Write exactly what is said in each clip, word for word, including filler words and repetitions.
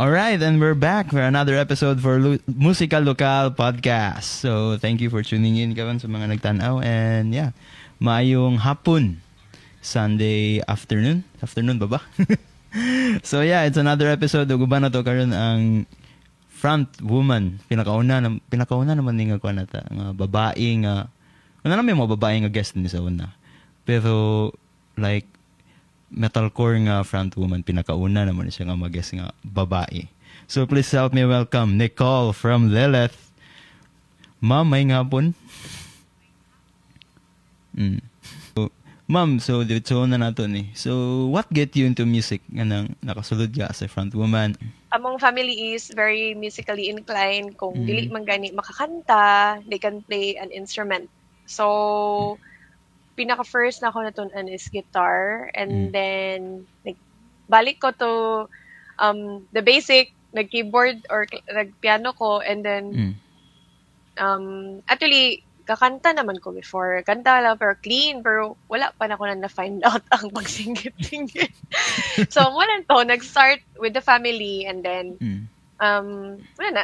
Alright, and we're back for another episode for Lu- Musika Lokal Podcast. So, thank you for tuning in, kawan, sa mga nagtanaw. And yeah, maayong hapon. Sunday afternoon. Afternoon ba ba? So yeah, it's another episode. Uguban na to karon ang front woman. Pinakauna, pinakauna naman nga ko na ta. Nga babae nga. Ano naman yung mga babae nga guest ni sa una. Pero like, metalcore nga front woman, pinakauna naman siya nga mag-guest nga babae. So please help me welcome Nicole from Lilith. Ma'am, may ngapon? Mm. So, ma'am, so dito na nato ni. Eh. So what get you into music? Anong nakasulod ka as a front woman? Among family is very musically inclined. Kung mm. dili man gani makakanta, they can play an instrument. So mm. pinaka first na ako natunan is guitar, and mm. then nagbalik ko to um the basic, nag-keyboard or nag-piano ko, and then mm. um actually kakanta naman ko before, kanta lang pero clean, pero wala pa na ko na find out ang pagsingit-singit. So wala to, nag-start with the family, and then mm. um wala na,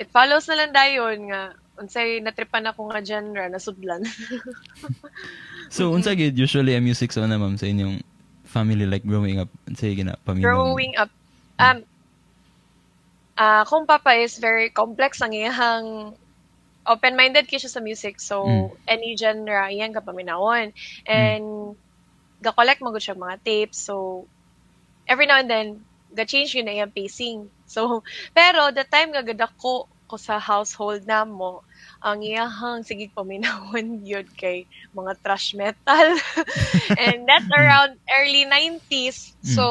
it follows na lang dayon nga unsay natripan ako nga genre nasudlan. So unsa gid usually ang music sa una, ma'am, sa inyong family, like growing up, unsay gina pamilya growing up? um ah uh, kung papa is very complex ang iyang, open-minded kay siya sa music, so mm. any genre iyang kapaminawon, and mm. ga-collect magud siya mga tapes, so every now and then ga-change yun na iyang pacing. So pero the time nga gadako ko sa household na mo, ang iyahang sige paminawon yun kay mga thrash metal. And that's around early nineties. Mm. So,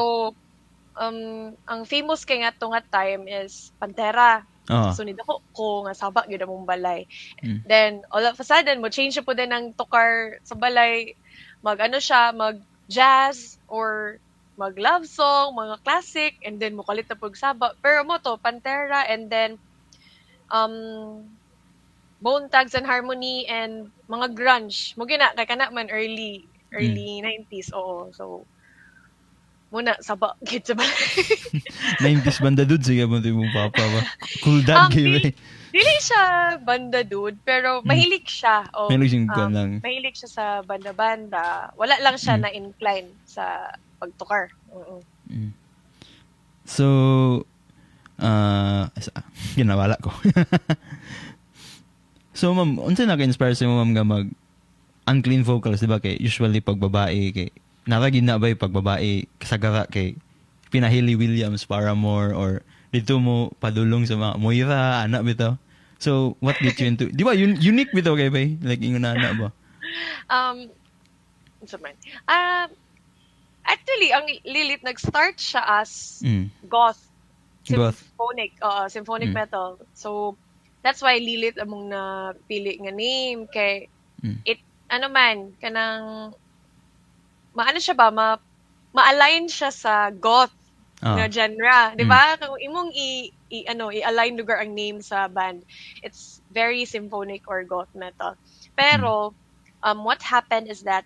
um, ang famous kay nga to nga time is Pantera. Oh. So, nida ko, ko nga sabak yun ang balay. Mm. Then, all of a sudden, mo change siya po din ang tukar sa balay. Mag ano siya, mag jazz or mag love song, mga classic, and then mo kalit na pag sabak. Pero mo to, Pantera, and then Um, Bone Thugs and Harmony and mga grunge. Mugi na, kaya na man early, early mm. nineties, oo. So, muna, sabak, get sa balay. nineties banda dude, sige mo ito yung papa ba? Cool dad, um, kayo eh. Dili siya banda dude, pero mahilig siya. O, mahilig siyang um, lang. Mahilig siya sa banda-banda. Wala lang siya mm. na-incline sa pagtukar. Oo. Mm. So, Uh, ginawala ko. So, ma'am, unsa naka-inspire sa mo, ma'am, nga mag unclean vocals, diba? Kay usually pag babae, kay naragin na ba yung pag babae kasagara kay pinahili Williams, Paramore, or dito mo padulong sa mga Moira, anak bitaw. So, what did you into? Di ba, un- unique bitaw kay bay? Like, ingon na anak ba? Um, unsa man. Uh, actually, ang Lilith, nag-start siya as mm. goth. Symphonic, uh, symphonic mm. metal. So, that's why Lilith among napili nga name. Kay, mm. it, ano man, kanang, maano siya ba, ma, ma-align siya sa goth oh. na genre. Mm. Diba? Kung imong i, i, ano, i-align lugar ang name sa band, it's very symphonic or goth metal. Pero, mm. um, what happened is that,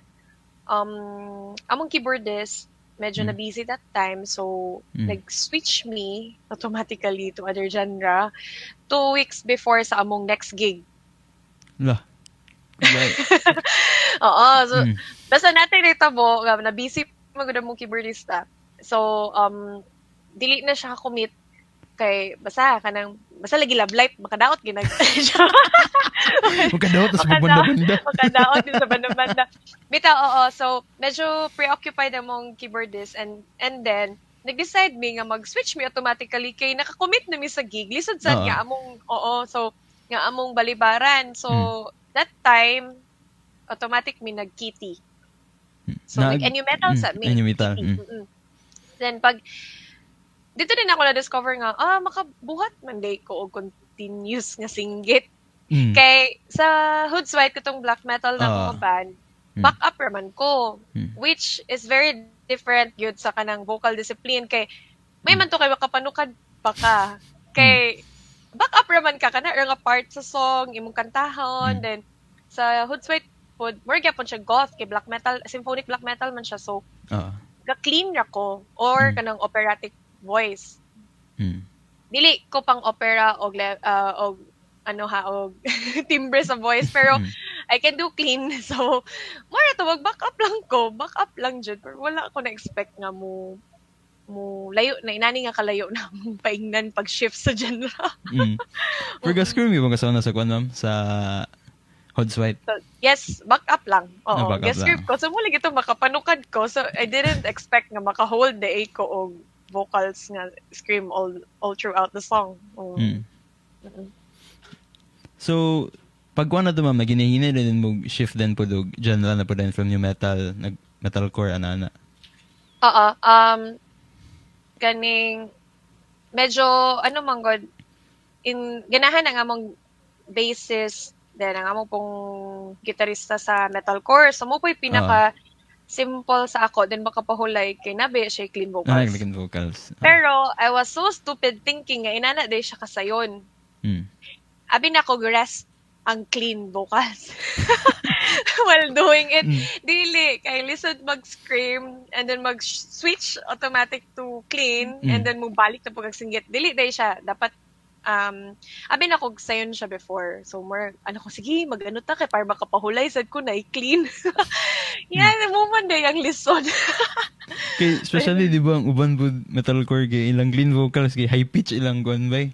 um, among keyboardist, medyo mm. na busy that time, so mm. nag-switch me automatically to other genre two weeks before sa among next gig. Lah. Right. Oo, so mm. basta natin itabo, na busy magud among keyboardista. So um dili na siya commit kay basta kanang basta lagi love life makadaot ginag. Makadaot sa banda-banda. Makadaot sa banda-banda. Bitaw, oo, so medyo preoccupied among keyboardist, and and then nag-decide mi nga mag-switch mi automatically kay naka-commit na mi sa gig. Lisod sad nga among oo, so nga among balibaran. So hmm. that time automatic mi nag-kitty. So nag- like and you metal mm, sa mi. Mm. Then pag dito din ako na-discover nga, ah, makabuhat man day ko o continuous nga singgit. Mm. Kay sa Hood's White, itong black metal na uh, mga band, mm. back up raman ko, mm. which is very different yun sa kanang vocal discipline. Kay may man to kayo makapanukad pa ka. Kay back up raman ka ka na, or nga part sa song, imong kantahon, mm. then sa Hood's White, more gapon siya goth, kay black metal, symphonic black metal man siya, so uh. ga-clean ra ko, or mm. kanang operatic voice. Mm. Dili ko pang opera og uh, og ano ha og timbre sa voice pero mm. I can do clean. So more to wag back up lang ko, back up lang jud pero wala ako na expect nga mo mo layo na inani nga kalayo na mong paingnan pag shift sa genre. Mm. Perga screw me bang kasana sa kwanam sa Hod's White. So, yes, back up lang. Oo, guest script ko. So mula gito makapanukad ko. So I didn't expect nga makahold the echo o vocals nga scream all all throughout the song. Oh. Mm. Mm-hmm. So pag wala na dumam, naginihina din mo shift din po dog genre na po din from new metal, nag metalcore ana-ana. Oo, um kaning medyo ano man god in ganahan ang among bassist. Then, ang amo pong gitarista sa metalcore. So, mo po'y pinaka-simple sa ako. Then, makapahulay kay Nabe, siya clean vocals. Ah, clean vocals. Oh. Pero, I was so stupid thinking nga, inana day siya kasayon. Mm. Abi na ko, rest ang clean vocals. While doing it, mm. dili. Kay listen mag-scream, and then mag-switch automatic to clean, mm. and then mubalik na pag-singgit. Dili day siya. Dapat Um, abi na kog sayon siya before. So more ano ko sige magano ta kay para makapahulay sad ko na i-clean. Yan yeah, hmm. moment day ang listen. Kay especially di ba ang uban bud metalcore kay ilang clean vocals kay high pitch ilang gone bay.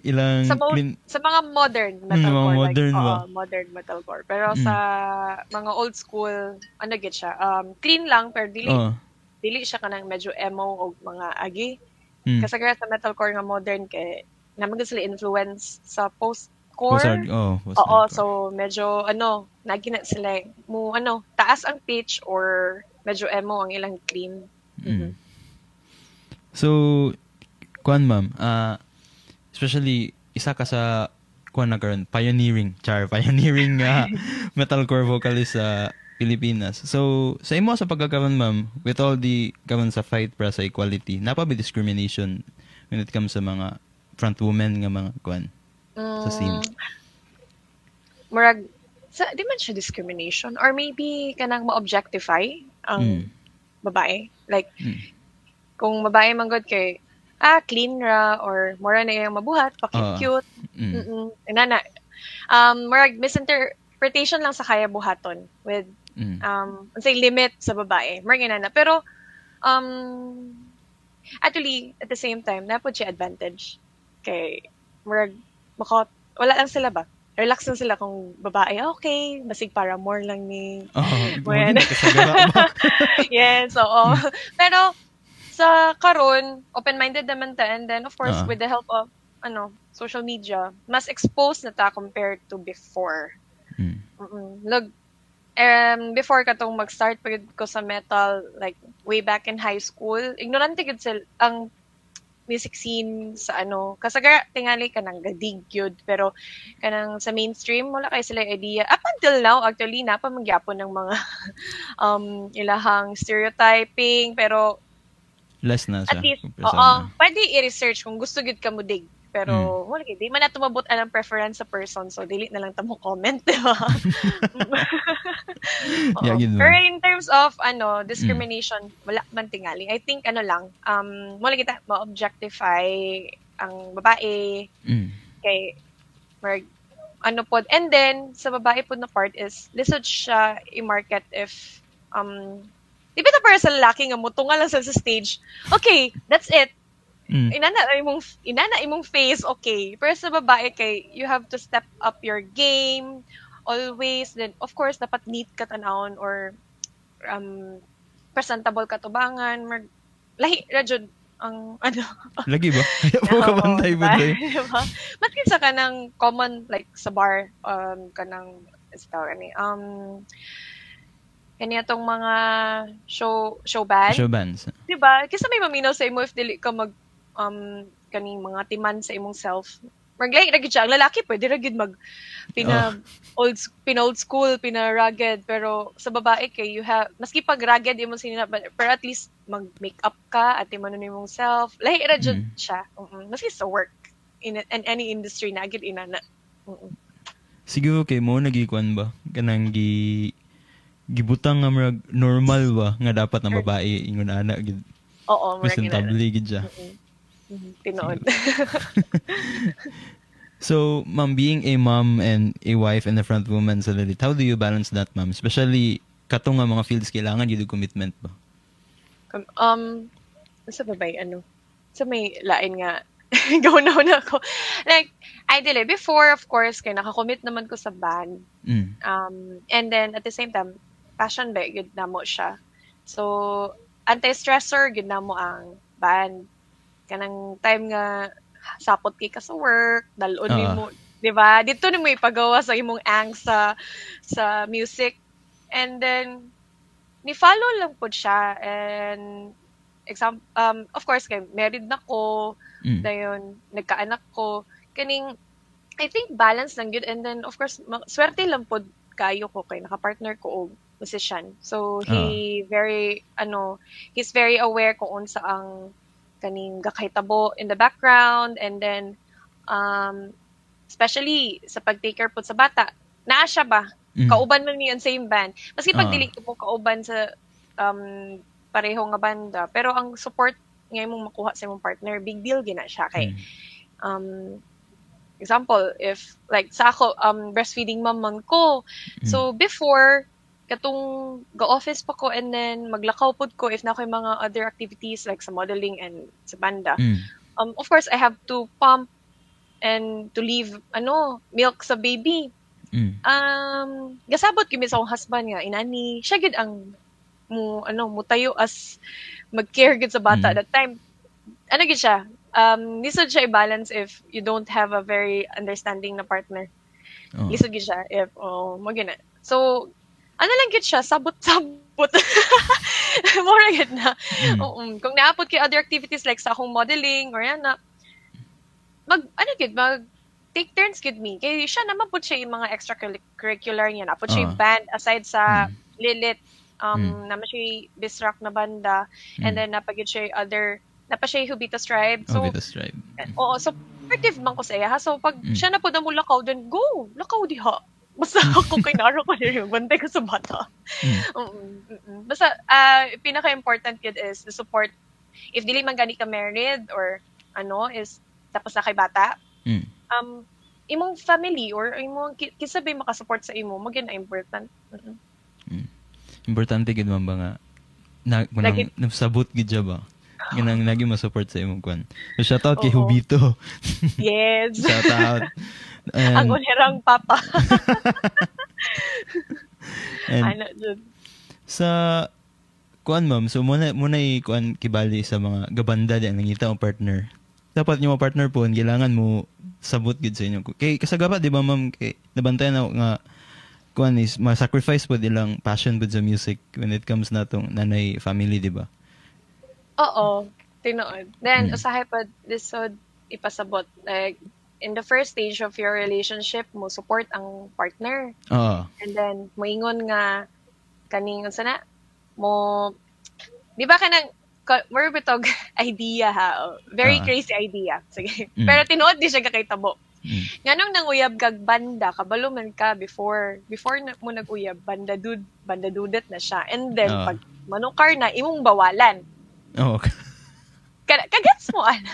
Ilang sa, clean... sa mga modern metalcore hmm, modern like, ba? Oo, modern metalcore. Pero hmm. sa mga old school ano git siya. Um clean lang pero dili. Oh. Dili siya kanang medyo emo og mga agi. Hmm. Kasagaran sa metalcore nga modern kay na magiging influence sa post-core. Post-hard, oh, post-hard oo, core. So medyo, ano, naging sila, mo, ano, taas ang pitch or medyo emo ang ilang clean. Mm-hmm. So, kuan ma'am, uh, especially, isa ka sa, kuan na karon, pioneering, char, pioneering uh, metalcore vocalist sa Pilipinas. So, sa imo sa pagkakaroon ma'am, with all the, karoon sa fight para sa equality, napabi discrimination when it comes sa mga front woman nga mga kwan mm, sa scene. Murag sa di man siya discrimination or maybe kanang ma-objectify ang mm. babae. Like mm. kung babae man god kay ah clean ra or mura na iyang mabuhat, paki-cute. Uh, mm. Mm-mm. Inana. Um murag misinterpretation lang sa kaya buhaton with mm. um unsay limit sa babae. Murag inana pero um actually at the same time na pud siya advantage. Kay, murag, maka, wala lang sila ba? Relax lang sila kung babae, okay, basig para more lang ni... Oo, hindi kasagala ba? Yes, oo. Pero, sa karon open-minded naman ta, and then, of course, uh-huh. with the help of, ano, social media, mas exposed na ta compared to before. Mm. Look, um, before ka tong mag-start, pagod ko sa metal, like, way back in high school, ignorante gud sila, ang music scene sa ano kasaga tingali kanang gadig yun pero kanang sa mainstream wala kay sila idea up until now actually na pa magyapon ng mga um ilahang stereotyping pero less na siya at least oo pwede i-research kung gusto gid ka mo dig pero mm. wala gid di man na tumabot ang preference sa person so dili na lang ta mo comment diba yeah, pero in terms of ano discrimination mm. wala man tingali I think ano lang um wala kita ma-objectify ang babae mm. kay mag, ano pod and then sa babae pod na part is lisod siya i-market if um di ba ta para sa lalaki nga mutunga lang sa stage okay that's it. Mm. Inana imong inana imong face okay pero sa babae kay you have to step up your game always then of course dapat neat ka tanawon or um presentable ka tubangan mag lahi ra jud ang ano lagi ba po ka bantay ba matkin sa kanang common like sa bar um kanang sa ani um kanya tong mga show show band show bands di ba kasi may maminaw sa imo if dili ka mag um kaning mga timan sa imong self maglay ra gid siya ang lalaki pwede ra gid mag pina oh. old pina old school pina rugged pero sa babae kay you have maski pag rugged imong sinina pero at least mag make up ka at timanon imong self lahi ra jud mm. siya mm-mm. maski sa work in, in any industry na gid inana mm-mm. siguro kay mo nagikuan ba kanang gi gibutang nga murag normal ba nga dapat na babae ingon ana gid oo murag presentable gid siya. Tinood. So, ma'am, being a mom and a wife and a front woman sa Lilith, how do you balance that, ma'am? Especially, katong nga mga fields, kailangan yung commitment ba? Um, sa babay, ano? Sa may lain nga, gawin na ako. Like, ideally, before, of course, kaya nakakommit naman ko sa band. Mm. Um, and then, at the same time, passion ba, yun na mo siya. So, anti-stressor, yun na mo ang band. Kanang time nga, sapot kay ka sa work, dalon uh. mo, di ba? Dito na mo ipagawa sa imong ang sa, sa music. And then, ni-follow lang po siya. And, exam- um, of course, kay married na ko, mm. dayon, nagkaanak ko. Kaning, I think, balance lang yun. And then, of course, ma- swerte lang po kayo ko, kay nakapartner ko o musician. So, he uh. very, ano, he's very aware kung unsa ang kaning gakahitabo in the background. And then, um, especially sa pag-take care po sa bata, naa siya ba? Mm. Kauban man niyan same band. Maski pag dili ko po kauban sa um, pareho nga banda, pero ang support nga imong makuha sa imong partner, big deal gina siya kay. Mm. Um, example, if like sa ako um, breastfeeding mom man ko. Mm. So before katong ga-office pa ko and then maglakaw pud ko if na koy mga other activities like sa modeling and sa banda. Mm. Um, of course I have to pump and to leave ano, milk sa baby. Mm. Um, gasabot kami sa akong husband nga, inani, siya gid ang mo, ano, mo tayo as mag-care gid sa bata mm. that time. Ano gid siya? Um, lisod siya i-balance if you don't have a very understanding na partner. Oh. Lisod gid siya if, oh, mo gina. So, ano lang gid siya, sabot-sabot. Mura gid na. Mm. Um, kung naapod kay other activities like sa akong modeling or yan na, mag, ano gid, mag, take turns with me. Kaya siya naman po siya yung mga extracurricular niya. Napot siya yung band aside sa mm. Lilith. Um, mm. Naman siya yung bisrak na banda. Mm. And then napagod siya yung other, napa siya yung Hubitas Tribe. So, Hubitas Tribe. Mm. Oo. So, supportive man ko sa iya. So, pag mm. siya na po na mo lakaw, then go! Lakaw diha. Basta ako kinaro ko niya yung bantay ko sa bata. Mm. Um, basta, uh, pinaka-important yun is the support. If dili man gani ka married or ano, is tapos na kay bata. Mm. Um, imong family or imong kisabay makasupport sa imo, maging important. Uh-huh. Mm. Importante gid man ba nga na, manang, nasabot gid ja ba? Ganang lagi masupport sa imong kwan. So shout out kay Hubito. Yes. Shout out. And, ang unerang papa. Ano jud. Sa kwan ma'am, so muna muna i-kwan kibali sa mga gabanda diyan nangita ang partner. Dapat yung mga partner po, kailangan mo sabot gid sa inyo. Kay kasagapa, di ba ma'am, kay, nabantayan na nga, kuan is, ma-sacrifice po nilang passion po sa music when it comes na itong nanay family, di ba? Oo, tinood. Then, hmm. usahay po, this would ipasabot. Like, in the first stage of your relationship, mo support ang partner. Oo. And then, moingon nga, kaningon sana, mo, di ba ka nang, we're bitog idea ha. Very uh, crazy idea. Sige. Mm. Pero tinuod di siya kakitabo. Mm. Nganong nanguyab kag banda, kabalo man ka before before na, mo naguyab banda dud, banda dudet na siya. And then uh, pag manukar na imong bawalan. Oh. Okay. Ka- kagets mo ana.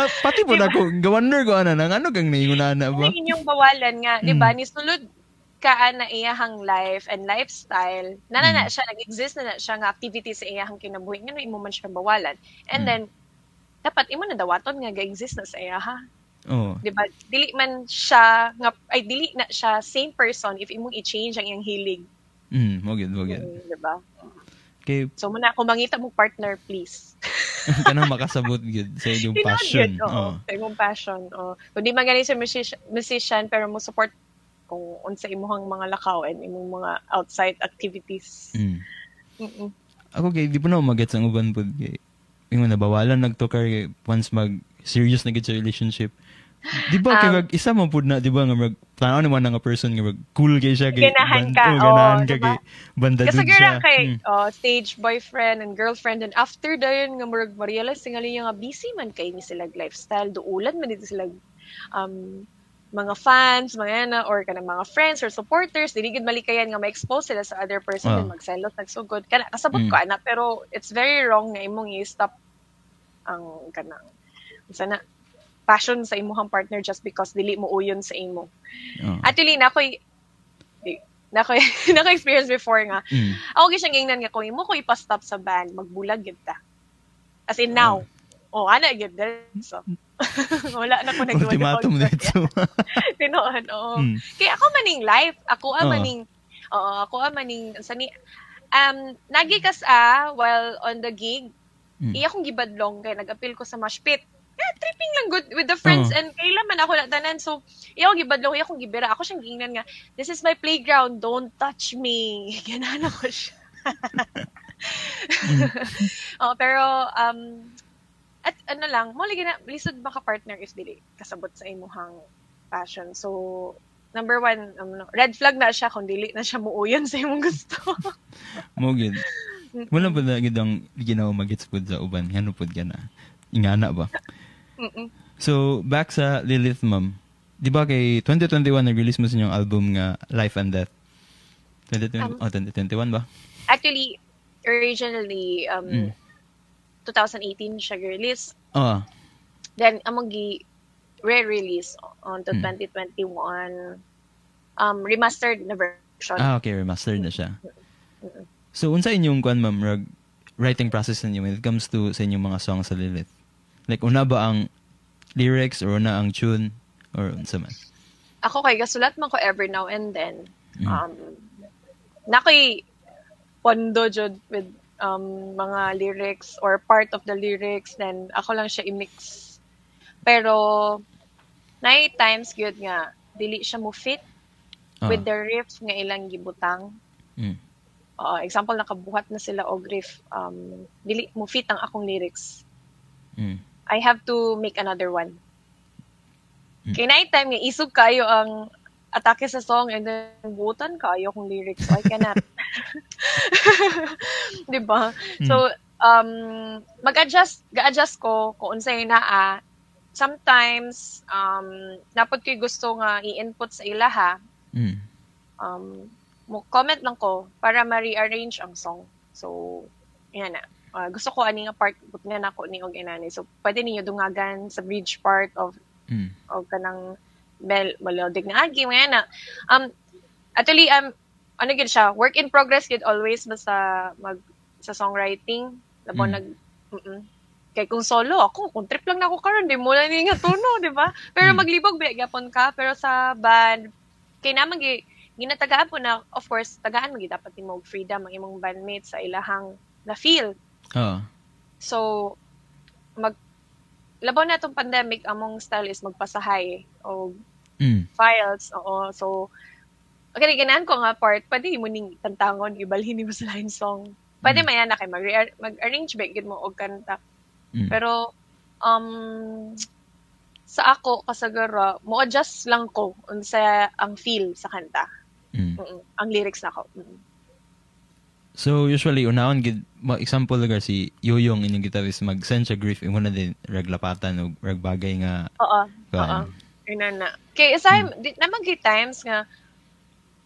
Ah, pati po diba? Na ko gawaner ko ana nang ano kang naiunana ba. Ang inyong bawalan nga, mm. di ba? Nisulod kaan na iyahang life and lifestyle, na na siya, nag-exist na na siya nga activity sa iyahang kinabuhi, nga imo man siya bawalan. And mm. then, dapat imo na dawaton nga ga-exist na sa iyaha. Oh. Diba? Dili man siya, nga, ay dili na siya same person if imong i-change ang iyang hilig. Hmm, wag yun, wag yun. Diba? Okay. So muna, kung mangita mong partner, please. Kanang makasabot yun sa iyong passion. Yun, oh. Sa iyong passion. Oh. Kung di man ganun sa musician, pero mo support kung unsa imong mga lakaw and imong mga outside activities. Mm. Ako kay di po na magets ang uban pud kay ingon nabawalan nagtokar kay once mag serious na gid sa relationship. Di ba um, kay mag isa man pud na di ba nga mag plano ni man nga person nga mag cool kay siya kay ganahan ka, oh, ganahan oh, ka diba? Kay banda dud siya. Kay mm. oh, stage boyfriend and girlfriend and after dayon nga murag ma-realize tingali nga busy man kay ni sila lifestyle duulan man dito sila um mga fans, mga na, or kanang mga friends or supporters, dili gid malikayan nga ma-expose sila sa other person oh. and magselot, nagsugod. Kana kasabot mm. ko ana, pero it's very wrong nga imong i-stop ang kanang sana passion sa imuhang partner just because dili mo uyon sa imo. Oh. Actually na koy na koy na experience before nga. Mm. Ako gyud siyang ingnan nga kung imo ko ipa-stop sa band, magbulag gyud ta. As in now. Oh, oh ana gyud so. Wala na ko nagduwa. Ultimatum dito. Tinuon oh. Mm. Kaya ako maning life, ako oh. maning oo, ako maning sani um nagi kas a while on the gig. Mm. Iya akong gibadlong kay nag-appeal ko sa mosh pit. Yeah, tripping lang good with the friends oh. and kailan man ako natanan so iyo gibadlong iyo kung gibira ako siyang giingnan nga this is my playground, don't touch me, ganan ako siya. Oh pero um at ano lang mo lagi na lisod baka partner if dili kasabot sa imong passion so number one um, red flag na siya kung dili na siya muuyon sa imong gusto. Mo gid wala ba na gid ang ginawa magits pud sa uban ano pud kana ingana ba. Mm-mm. So, back sa Lilith, ma'am. Di ba kay twenty twenty-one nag-release mo sa inyong album nga Life and Death? twenty twenty, um, oh, twenty twenty-one ba? Actually, originally, um, mm. twenty eighteen siya release. Oo. Oh. Then, among gi- re-release on to mm. twenty twenty-one um, remastered na version. Ah, okay. Remastered na siya. Mm-mm. So, unsa inyong kwan, ma'am, rag- writing process ninyo when it comes to sa inyong mga songs sa Lilith? Like, una ba ang lyrics or una ang tune or unsa man? Ako kay gasulat man ko every now and then. Mm. Um, nakoy pondo jud with um, mga lyrics or part of the lyrics then ako lang siya i-mix. Pero nai times good nga dili siya mo fit uh-huh. with the riff nga ilang gibutang. Mm. Uh, example nakabuhat na sila og riff um dili mo fit ang akong lyrics. Mm. I have to make another one. Mm. Kaya na time nga isog kayo ang atake sa song and then butan kayo kung lyrics. I cannot. Diba? Mm. So, um, mag-adjust, ga-adjust ko kung unsay naa. Sometimes, um, napod ko'y gusto nga i-input sa ilaha. Mm. Um, comment lang ko para ma-rearrange ang song. So, yan na. Uh, gusto ko ani nga part but nga nako ni og inani so pwede niyo dungagan sa bridge part of mm. og kanang mel- melodic na agi nga na um actually um ano gid siya work in progress gid always basta mag sa songwriting labo mm. nag kay kung solo ako kung trip lang nako karon di mo na ni nga tuno di ba pero mm. maglibog ba gyapon ka pero sa band kay naman gi ginatagaan po na of course tagaan mo gid dapat imong freedom ang imong bandmates sa ilahang na feel. Oh. So, mag labaw na itong pandemic, among style is magpasahay o mm. files. Oo. So, okay, ganaan ko nga part, pwede mo ning tantangon, ibalhin mo sa line song. Pwede mm. maya na kayo, mag-re- mag-arrange back, gid mo og kanta. Mm. Pero, um, sa ako, kasagara, mo-adjust lang ko sa ang feel sa kanta. Mm. Ang lyrics na ko. Mm. So, usually, unahon, example lagar si Yoyong, inyong guitarist, mag-send siya grief, imo na din, raglapatan o ragbagay nga. Oo, oo. Inan na. Kaya, isang, hmm. naman kay times nga,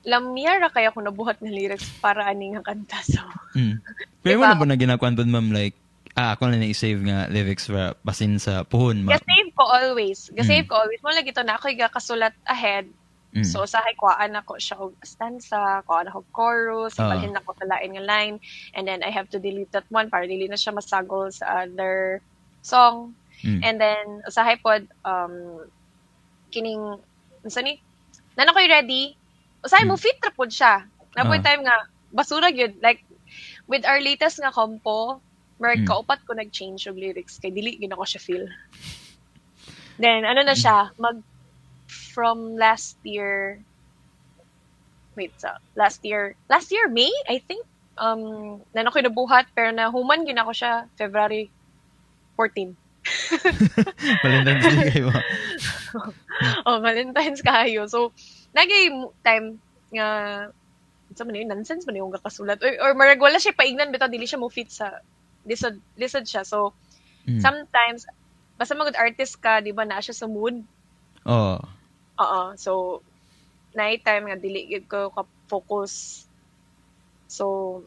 lamyara kaya kung nabuhat ng lyrics para aning ang kanta. So. Hmm. Pero diba? Mo na ba na ginakuan ba, ma'am, like, ah, ako na i-save nga lyrics para basin sa puhon. Ma- Ga-save ko always. Ga-save hmm. ko always. Mula gito na ako'y kasulat ahead. Mm. So, sa hikuaan ako siya og stanza, kuhaan ako chorus, ibalhin uh-huh. ako talain nga line, and then I have to delete that one para dili na siya masagol sa other song. Mm. And then, sa hipod, um, kining, saan ni? Nan ako'y ready. Usahay mm. mo, fit trapod siya. Napoy uh-huh. time nga, basura yun. Like, with our latest nga kompo, merg mm. kaupat ko nag-change yung lyrics, kay dili yun ako siya feel. Then, ano na siya, mag- from last year wait so last year last year May I think um nano ko nabuhat pero na human gina ko siya February fourteenth. Valentine's Day kayo. Oh, Valentine's kayo. So nagay time nga sa man nonsense man yung kakasulat or, or marag wala siya paignan bitaw dili siya mo fit sa lisod lisod siya. So mm. sometimes basta magud artist ka di ba naa siya sa mood. Oh. Oo. So, night time nga, dili gid ko ka-focus. So,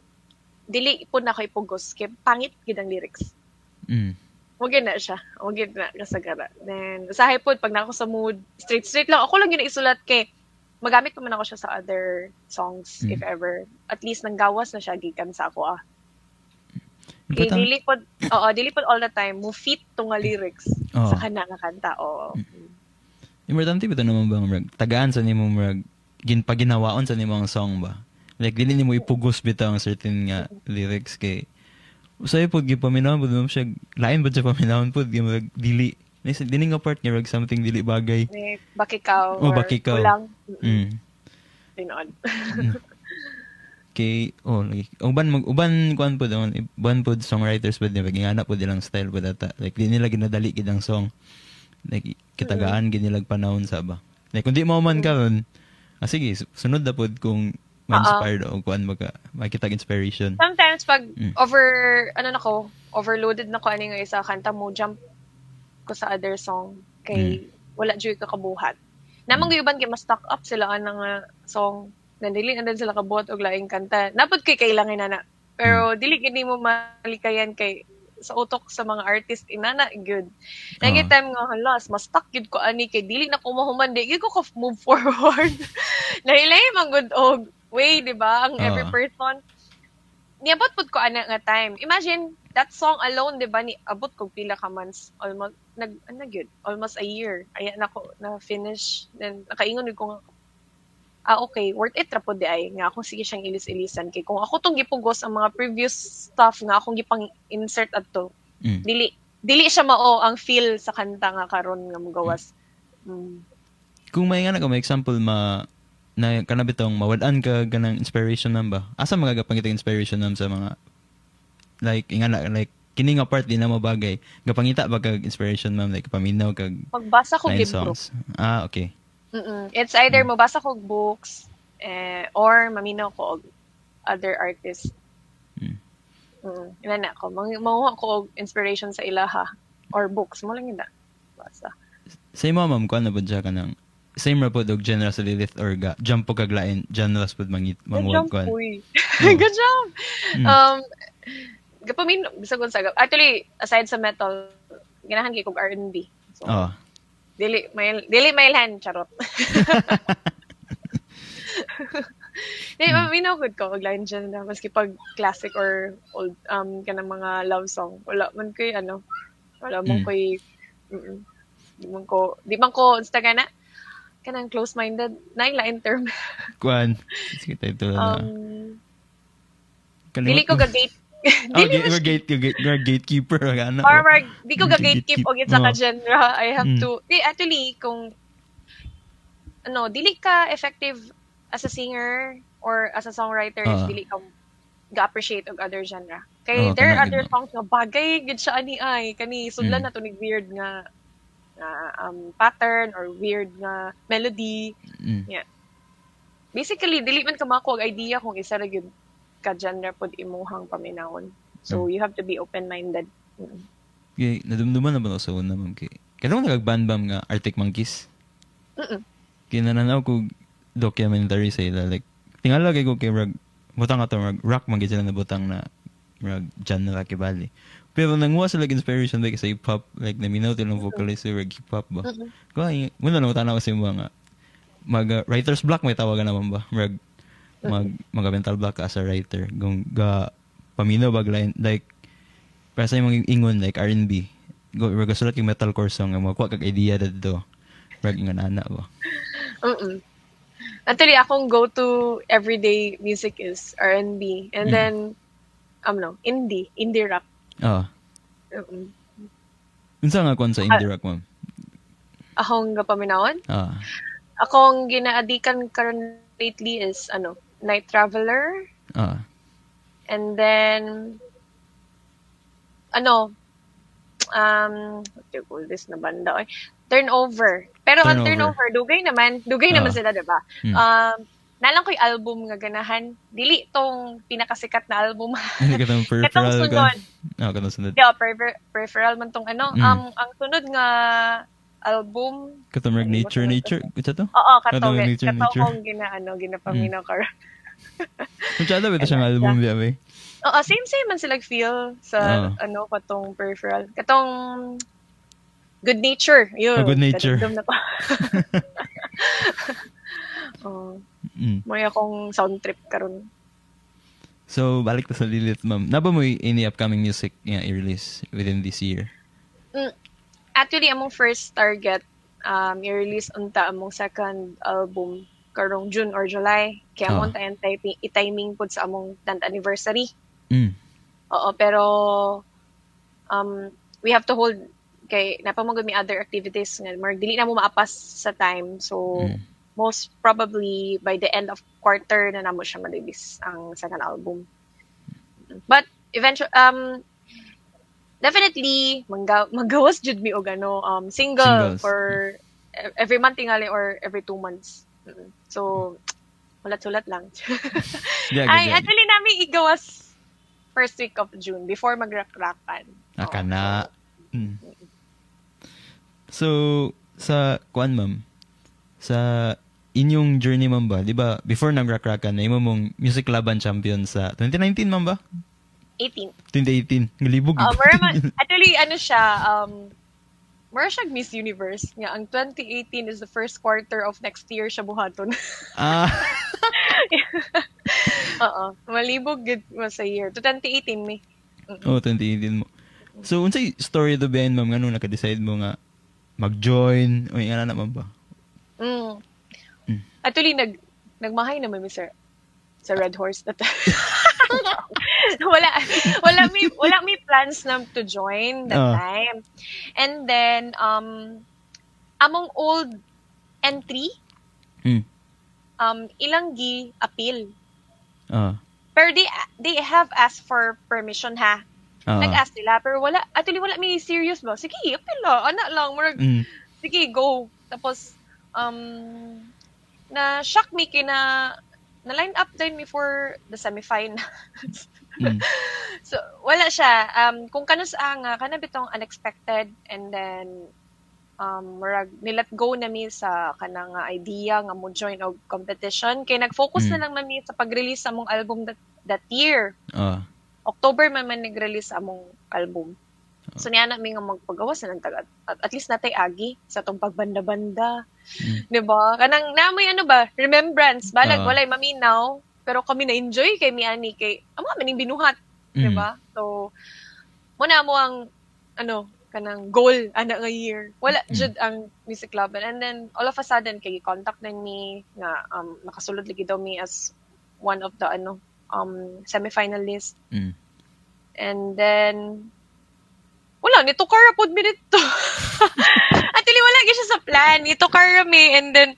dili po na ko ipugos. Kaya pangit gid ang lyrics. Mm. Mugin na siya. Mugin na kasagara. Then, usahay po, pag na ako sa mood, straight-straight lang. Ako lang yun isulat kay magamit ko man ako siya sa other songs, mm. if ever. At least, nanggawas na siya, gikan sa ako, ah. Kay dili po, oo, dili po all the time, move fit tong nga lyrics oh. sa kanang kanta, oo. Mm. Importante ba ito naman ba, Murag? Tagaan sa ni Murag, paginawaon sa ni mga song ba? Like, dili ni mo ipugos bitaw ang certain nga lyrics kay usay po, gipaminawan po naman siya. Lain po siya paminawan po. Dili. Dili nga part niya. Something dili bagay. Bakikaw. O, bakikaw. Kulang. Mm. Pinood. Okay. O, lagi. Uban, uban, kuhan po naman. Uban po, songwriters po niya. Ginganap po nilang style po data. Like, di nila ginadali kitang song. Like, kitagaan, ginilag panahon sa ba. Like, kung di mauman ka nun, ah, sige, sunod na po kung ma-inspired o kuan baka makita inspiration. Sometimes pag mm. over ano nako, overloaded na ko ani nga isa kanta mo jump ko sa other song kay mm. wala joy ka kabuhat. Namang mm. gayuban kay mas stuck up sila ana nga song nandili andan sila kabuhat og laing kanta. Napod kay kailangan na na. Pero mm. dili gid nimo malikayan kay sa utok sa mga artist inana good. Nagay time nga halos mas stuck gid ko ani kay dili na ko mahuman di gid ko ka move forward. Nailay man good og way, di ba? Ang uh, every person. Niabot po ko ana nga time. Imagine, that song alone, di ba? Niabot ko pila ka months. Almost, nag, ano yun? Almost a year. Ayan ako, na-finish. Then, nakaingon ko nga, ah, okay, worth it rapo di ay. Nga akong sige siyang ilis-ilisan. Kaya kung ako tong gipugos ang mga previous stuff nga akong gipang-insert at to, mm. dili, dili siya mao ang feel sa kanta nga karon nga mugawas. Mm. Mm. Kung may nga na, may example, ma... na kanabitong mawalaan ka ganang inspiration nam ba? Asa magagapang kita inspiration nam sa mga like ingana like kining apart din na mabagay. Gapangita ba kag inspiration ma'am like paminaw kag pagbasa ko libro. Ah, okay. Mm-mm. It's either mm. mabasa ko books eh, or maminaw ko og other artists. Mm. Mm. Inana ko manguha ko og inspiration sa ilaha or books mo lang ina. Basta. Say mo ma'am ko na budya ka nang same rapod og genre sa Lilith or ga jump po kaglain genre rapod mangit mangwag ko. Good job. Mm. Um gapamin bisag unsa gap. Actually aside sa metal ginahan gyud kog R and B. So, oh. Dili mail dili mailhan charot. Dili mabino gud ko og lain genre maski pag classic or old um kanang mga love song. Wala man koy ano. Wala man koy mm. Di man ko di man ko unsa kana. Kanang close-minded, nailain term. Kuan. Sige tayo ito na. Um, dili ko ga-gate. Oh, ga- we're, gate, we're gatekeeper. Or, or di ko ga-gatekeep o gitsa ka genre. I have mm. to. Di, actually, kung, ano, dili ka effective as a singer or as a songwriter uh. if dili ka ga-appreciate og other genre. Kaya oh, there are other songs na bagay, gid siya ani ay. Kani, sudlan mm. na tunig weird nga na um, pattern or weird na melody. Mm. Yeah. Basically, dili man ka mako og idea kung isa ra gyud ka genre pod imuhang paminawon. So, mm. you have to be open-minded. Mm. Okay, nadumduman na ba ako sa una, ma'am? Kailan mo nag-bandbam nga Arctic Monkeys? Mm-mm. Kinananaw ko documentary sa ila. Like, tingala kay ko kay rag, butang ato, rag, rock man sila na butang na rag, genre kibali. Pero nanguha sila like, inspiration like, sa hip-hop, like naminaw tayo ng vocalist or hip-hop ba? Kaya, muna na matanaw kasi mga nga, mag, uh, writer's block may tawagan naman ba? Mag, mag, mag-mental block as a writer. Kung ga, paminaw bag line, like, para sa yung mga ingon, like R and B, mag-asulat yung metalcore song, magkuha kag idea na dito. Mag, ingon ana ba? Mm-mm. Actually, akong go-to everyday music is R and B. And mm. then, um, no, indie, indie rock. Ah. Uh-uh. Unsa nga kon sa indie rock, ma'am? Akong gapaminawon? Ah. Akong ginaadikan karon lately is ano, Night Traveler. Ah. And then ano um what do you call this na banda? Oy? Turnover. Pero turnover. Ang Turnover dugay naman, dugay uh-huh. naman sila, 'di ba? Hmm. Um nalang ko'y album nga ganahan. Dili itong pinakasikat na album. Katong Peripheral. Katong sunod. Oh, katong sunod. Yeah, per- Peripheral man itong ano. Mm. Um, ang sunod nga album. Katong Nature, Nature. Kutsa to? Oo, katong. Katong Nature, Nature. Katong kong gina, ano, ginapaminaw mm. ka. Masyado ba ito siyang album niya ba? Oo, same-same man sila feel sa oh. ano, katong peripheral. Katong Good Nature. Yun. Oh, Good Nature. Katong na to. oh. mm. May akong sound trip karon. So, balik ta sa Lilith, ma'am. Naba mo any upcoming music yeah, i-release within this year? Mm. Actually, among first target, um, i-release unta among second album karong June or July. Kaya among oh. tayong typing, i-timing po sa among tenth anniversary. Mm. Oo, pero um, we have to hold kay napamagod may other activities nga more dili na mo maapas sa time so mm. most probably by the end of quarter na namo siya ma-release ang second album but eventually um definitely mangga magawas jud mi og ano um single Singles. For mm. every month tingali or every two months so ulat-ulat lang yeah, ay actually nami igawas first week of June before magrak-rakan aka na oh. mm. So, sa kuan ma'am, sa inyong journey ma'am ba, di ba, before nagrakrakan na imo mong music laban champion sa twenty nineteen ma'am ba? eighteen. twenty eighteen. Galibog. Uh, actually, ano siya, um, mara siya Miss Universe. Nga, ang twenty eighteen is the first quarter of next year siya buhaton. Ah. Oo. Malibog good mo sa year. To twenty eighteen may. Mm-hmm. Oh, twenty eighteen mo. So, unsay story do behind ma'am, ano naka-decide mo nga, mag-join. Uy, nga na naman ba? Mm. Mm. Actually, nag, nagmahay naman mi sir. Sa Red Horse. wala, wala mi, wala mi plans na to join that uh. time. And then, um, among old entry, mm. um, ilang gi-appeal. Uh. Pero they, they have asked for permission, ha? Uh-huh. Nag-ask nila, pero wala, actually wala may serious ba? Sige, apil lang, anak lang, marag, mm. sige, go. Tapos, um, na-shock me kina, na-line up din me for the semifinals. mm. So, wala siya. Um, kung kanus ang, uh, kanabitong unexpected, and then, um, marag, nilat go na me sa kanang uh, idea nga mo join o competition. Kaya nag-focus mm. na lang na me sa pag-release sa mong album that, that year. Oo. Uh. October man man nag-release among album. Oh. So niya na mi nga magpagawas na ng tagat. At, at least natay agi sa tong pagbanda-banda. Mm. 'Di ba? Kanang namoy ano ba? Remembrance balag uh. walay maminaw, pero kami na enjoy kay mi ani kay amo maning binuhat, mm. 'di ba? So mo na mo ang ano kanang goal ana nga year. Wala mm. jud ang music club and then all of a sudden kay contact na ni nga um nakasulod lagi daw mi as one of the ano um semi-finalist. Mm. And then wala nito kara pod mi dito. Actually wala gyud siya sa plan. Nito kara mi and then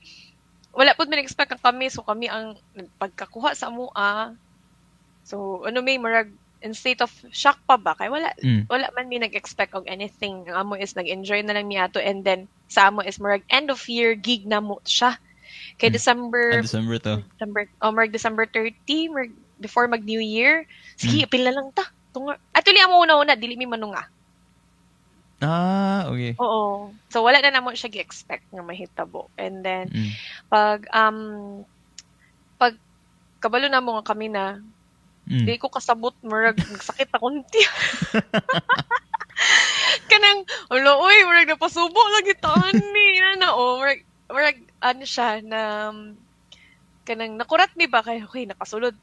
wala pod mi expect kami so kami ang pagkakuha sa amoa. So ano may marag in state of shock pa ba kay wala mm. wala man mi nag-expect og anything. Ang amo is nag-enjoy na lang mi ato and then sa amo is marag end of year gig na mo siya. Kay December mm. December to. December oh marag December thirtieth marag before mag New Year, sige, mm. apil na lang ta. Tunga. Actually, amo una-una, dili mi manunga. Ah, okay. Oo. So, wala na namo siya gi-expect nga mahitabo. And then, mm. pag, um, pag kabalo na mo nga kami na, mm. di ko kasabot, murag, nagsakit akong tiya. Kanang, ulo, uy, murag, napasubo lang itaan ni, na, oh, murag, murag, ano siya, na, kanang, nakurat mi ba? Kaya, okay, nakasulod.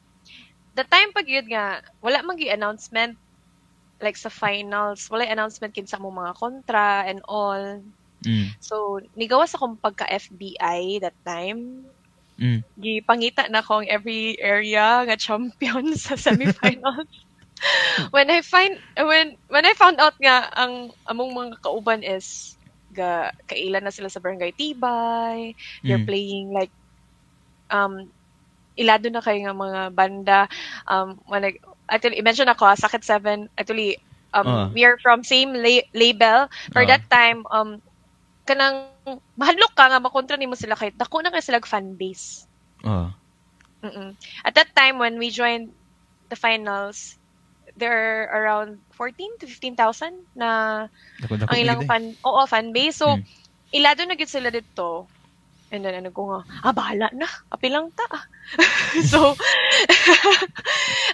The time pag yun nga, wala mang announcement like sa finals, wala announcement kinsa mo mga kontra and all. Mm. So, nigawas akong pagka-F B I that time. Mm. Gipangita na akong every area nga champion sa semifinals. when I find when when I found out nga ang among mga kauban is ga kailan na sila sa Barangay Tibay, mm. they're playing like um ilado na kayo nga mga banda. Um, I, actually, i-mention ako, Sakit Seven. Actually, um, uh. we are from same la- label. For uh. that time, um, kanang mahalok ka nga, makontra ni mo sila kahit dako na kayo silag fanbase. Uh. At that time, when we joined the finals, there are around fourteen to fifteen thousand na dako, dako ang ilang fan, oo, fan base. So, hmm. ilado na gid sila dito. And then, ano ko nga, ah, bahala na. Api lang ta. So,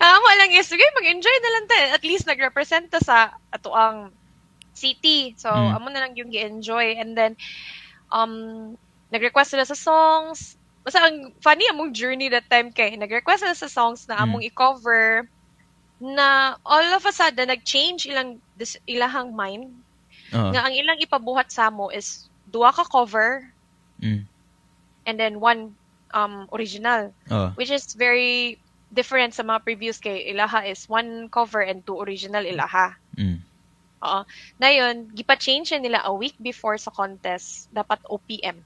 ah, mo lang is, sige, mag-enjoy na lang ta. At least, nag-represent ta sa ato ang city. So, mm. amo na lang yung i-enjoy. And then, um, nag-request sila sa songs. Basta, ang funny among journey that time kay. Nag-request sila sa songs na among mm. i-cover na all of a sudden, nag-change ilang, dis- ilahang mind. Uh-huh. Nga ang ilang ipabuhat sa mo is duwa ka cover mm. and then one um original uh-huh. which is very different sa mga previous kay ilaha is one cover and two original ilaha. Mm. Oo. Na yun, gipa-change nila a week before sa contest dapat O P M.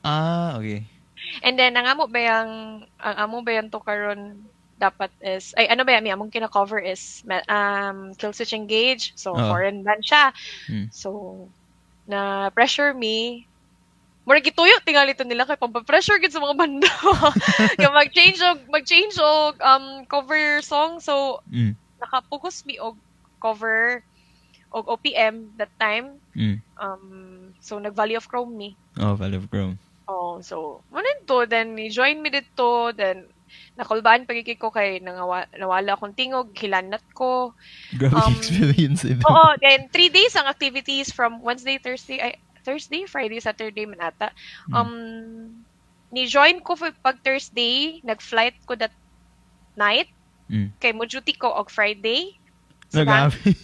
Ah, okay. And then ang amo ba yang ang amo ba yang to karon dapat is, ay, ano ba yan? Among kina-cover is um, Killswitch Engage. So, oh. foreign band siya. Hmm. So, na-pressure me. Mura gituyo, tingali to nila kay pampa-pressure gid sa mga banda. Yung mag-change og, mag-change og um, cover song. So, hmm. nakapokus mi og cover og O P M that time. Hmm. Um, so, nag-Valley of Chrome mi. Oh, Valley of Chrome. Oh, so, manin to. Then, join me dito. Then, nakulbaan pagiging ko kay nangawa, nawala akong tingog, hilanat ko. Grabe um, experience ito. Oo, then three days ang activities from Wednesday, Thursday, ay, Thursday, Friday, Saturday man ata. Um, mm. Ni-join ko pag Thursday, nag-flight ko that night. Mm. Kay mo-duty ko og Friday. Nagabi.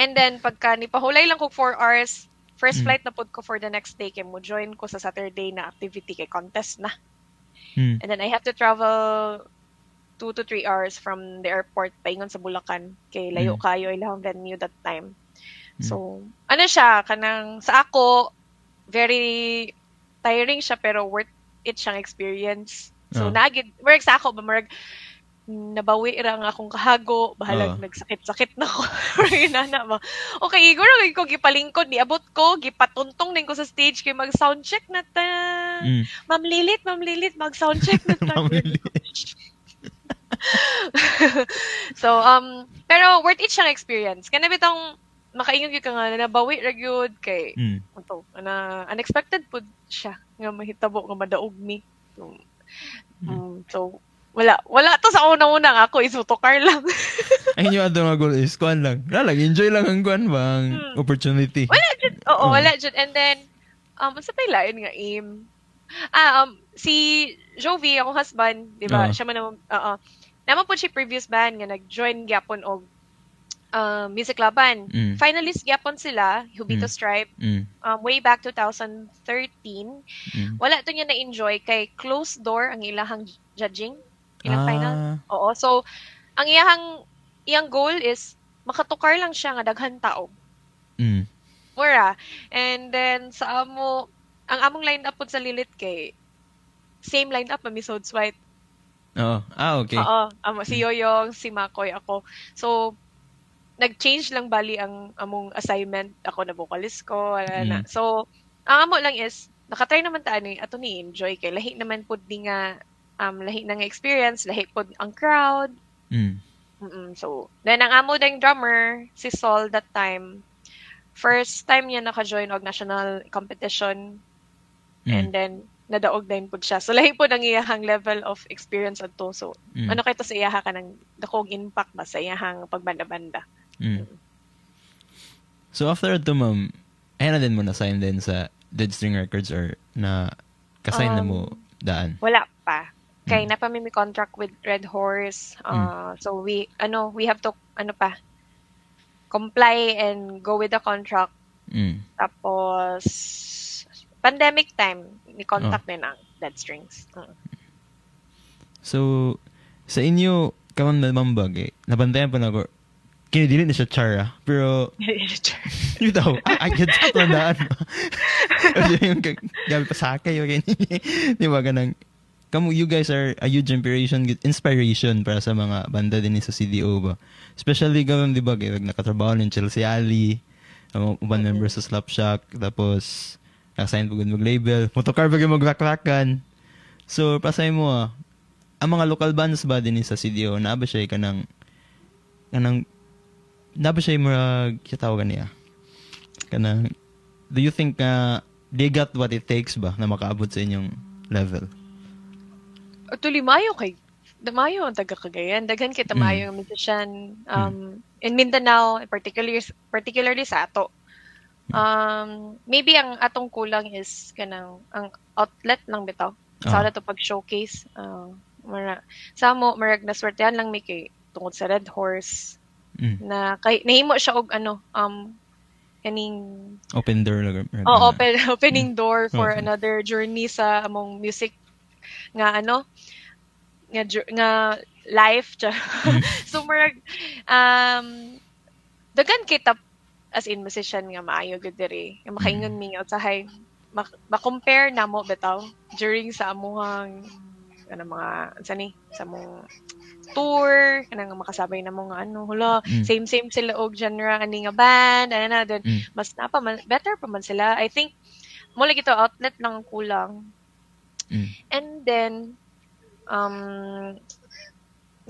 And then pagka nipahulay lang ko four hours, first mm. flight na pod ko for the next day. Kay mo-join ko sa Saturday na activity kay contest na. Hmm. And then I have to travel two to three hours from the airport paingon sa Bulacan kay layo hmm. kayo ilang venue that time. Hmm. So, ano siya kanang sa ako very tiring siya pero worth it siyang experience. So, oh. nagid work sa ako ba merg nabawi ra nga akong kahago, bahalag oh. nagsakit-sakit na ko. Inana ba. Okay, iguro ko gipalingkod niabot ko, gipatuntong ning ko sa stage kay mag sound check na ta. Mm. Ma'am Lilith, Ma'am Lilith, mag-soundcheck na tayo. So, um, pero worth it siyang experience. Kaya nabitang makaingon ka nga, nabawi ragyod kay, mm. ito, na, unexpected po siya, nga mahitabo, nga madaog mi. So, mm. um, so wala, wala to sa una-una nga ako, isutokar lang. Ay, yung other mga goal is, kuhan lang. Lalag, enjoy lang ang kuhan bang mm. opportunity. Wala dyan, oo, oh. wala dyan. And then, um, sa tayo lain nga aim. Ah, um, si Jovi, akong husband, di ba? Uh-huh. Siya man naman, uh-uh. naman po si previous band nga nag-join gyapon og uh, music laban. Mm. Finalist gyapon sila, Hubito mm. Stripe, mm. um, way back twenty thirteen. Mm. Wala to niya na-enjoy kay closed door ang ilahang judging, ilang ah. final. Oo, so, ang iyang, iyang goal is, makatukar lang siya nga daghan tao. Mm. Mura. And then, sa amo, ang among line-up po sa Lilith kay same line-up, Mamisodes White. Oo. Ah, okay. Oo. Um, si Yoyong, si Makoy, ako. So, nag-change lang bali ang among assignment. Ako na vocalist ko. Wala na. Mm. So, ang amo lang is, nakatry naman ta, ano, ato ni enjoy kay lahi naman po di nga, um, lahi na nga experience, lahi po ang crowd. Mm. Mm-mm. So, then ang amo ding drummer, si Sol that time, first time niya naka-join og national competition. Mm. And then, nadaog din po siya. So, lahi po ng iyahang level of experience at to. So, mm. ano kayo to sa iyaha ka ng dakong impact ba sa iyahang pagbanda-banda? Mm. Mm. So, after ito, ma'am, ayan na din mo na-sign din sa Dead String Records or na kasign um, na mo daan? Wala pa. Kaya mm. napamimi contract with Red Horse. Uh, mm. So, we, ano, we have to, ano pa, comply and go with the contract. Mm. Tapos, pandemic time, ni-contact oh. din ang Dead Strings. Uh-huh. So, sa inyo, kaman na mambag eh, nabantayan pa na ako, kinidilit na siya Chara, pero, you know, I get sa tandaan. Yung gabi pa sa kayo, di ba, ganang, you guys are a huge inspiration, inspiration para sa mga banda din sa C D O ba? Especially, kaman, di ba, kaya nakatrabaho ng Chelsea Alley, mga band members sa Slapshack, tapos, nakasign po gano'n mag-label. Motokar bagay mag-rack-rackan. So, pasay mo ah. Ang mga local bands ba din sa C D O, na ba siya ka ng, ka ng, na ba siya yung marag, siya tawagan niya? Ka ng, do you think na, uh, they got what it takes ba na makaabot sa inyong level? Actually, mayo kay Mayo ang taga Cagayan. Daghan kita mayo ang musician um, mm. in Mindanao, particularly, particularly sa ato. Um, maybe ang atong kulang is kanang ang outlet lang bitaw. Sa wala to pag-showcase. Uh, mara, sa mo, marag naswertehan lang may kay tungod sa Red Horse. Mm. Na kay, nahimo siya og ano, um, kaning... Open door. Like, oh, open, opening mm. door for okay. another journey sa among music nga ano, nga, nga life. So, marag, um, dagan kita as in musician nga maayo gud diri nga makaingon mi nga usahay ma-compare na mo bitaw during sa amuhang ano mga unsa ni sa mong tour kana nga makasabay na mo nga ano hulo mm. same same sila og genre ani nga band ana na then mm. mas napa man, better pa man sila. I think mo lagi to outlet lang kulang mm. and then um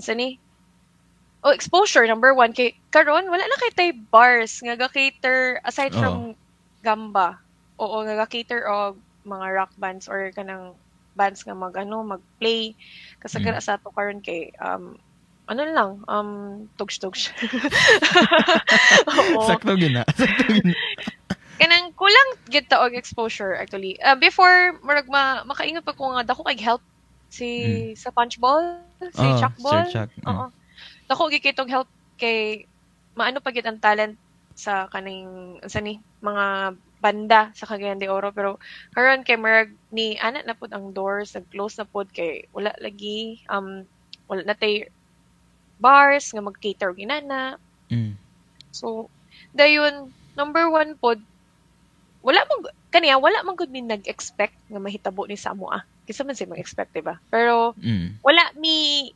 unsa ni oh, exposure, number one. Kay, karon wala na kay tay bars. Nga-cater, aside oh. from gamba. Oo, nga-cater o mga rock bands or kanang bands nga mag, ano, mag-play. Kasagara mm. sa ito karon kay, um, ano lang, um, tugs-tugs. Sakto gina. Sakto gina. Kanang kulang gita og exposure, actually. Uh, before, marag ma makaingat pa ko nga, dako kay help si, mm. sa punchball, si oh, chuckball. Sir Chuck. Oo. Mm. Ako gikitog help kay maano pa gid ang talent sa kaning unsa ni mga banda sa Cagayan de Oro pero karon kay merag ni ana na pud ang doors nag-close na pud kay wala lagi um wala na tay bars nga mag-cater ginana. Mm. So dayon number one pod wala man kaniya wala man gud ni nag-expect nga mahitabo ni sa amoa. Kinsa man si mag-expect diba? Pero mm. wala mi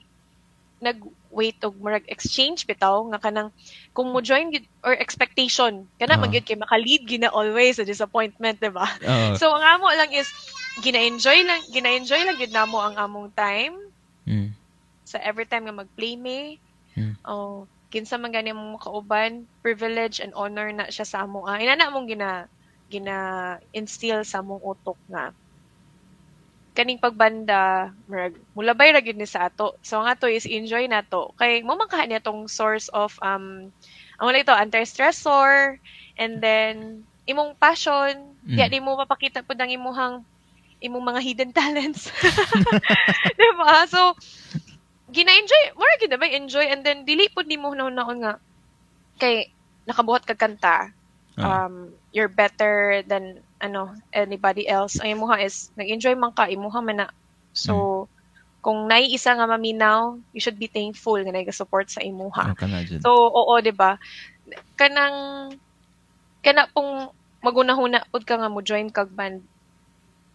nag-wait og marag exchange bitaw nga kanang kung mo join or expectation kana uh-huh. magyud kay maka-lead gina always a disappointment diba uh-huh. So ang amo lang is gina-enjoy lang gina-enjoy lang gid namo ang among time mm. sa so, every time nga mag-play me mm. oh kinsa man gani mong makauban privilege and honor na siya sa amo ah inana mong gina gina-instill sa among utok na kaning pagbanda murag mula bay ra gyud ni sa ato so nga to is enjoy na to kay mo man kahani atong source of um ang ito anti-stressor and then imong passion mm. ya di mo mapakita pud ang imong imong mga hidden talents diba so gina-enjoy murag gyud bay enjoy and then dili pud nimo naon-naon nga kay nakabuhat kag kanta uh-huh. um you're better than ano anybody else ang imuha is nag-enjoy man ka imuha man na so mm. kung naiisa nga maminaw you should be thankful nga nag-support sa imuha oh, so oo di ba kanang kana pong magunahuna pud ka nga mo join kag band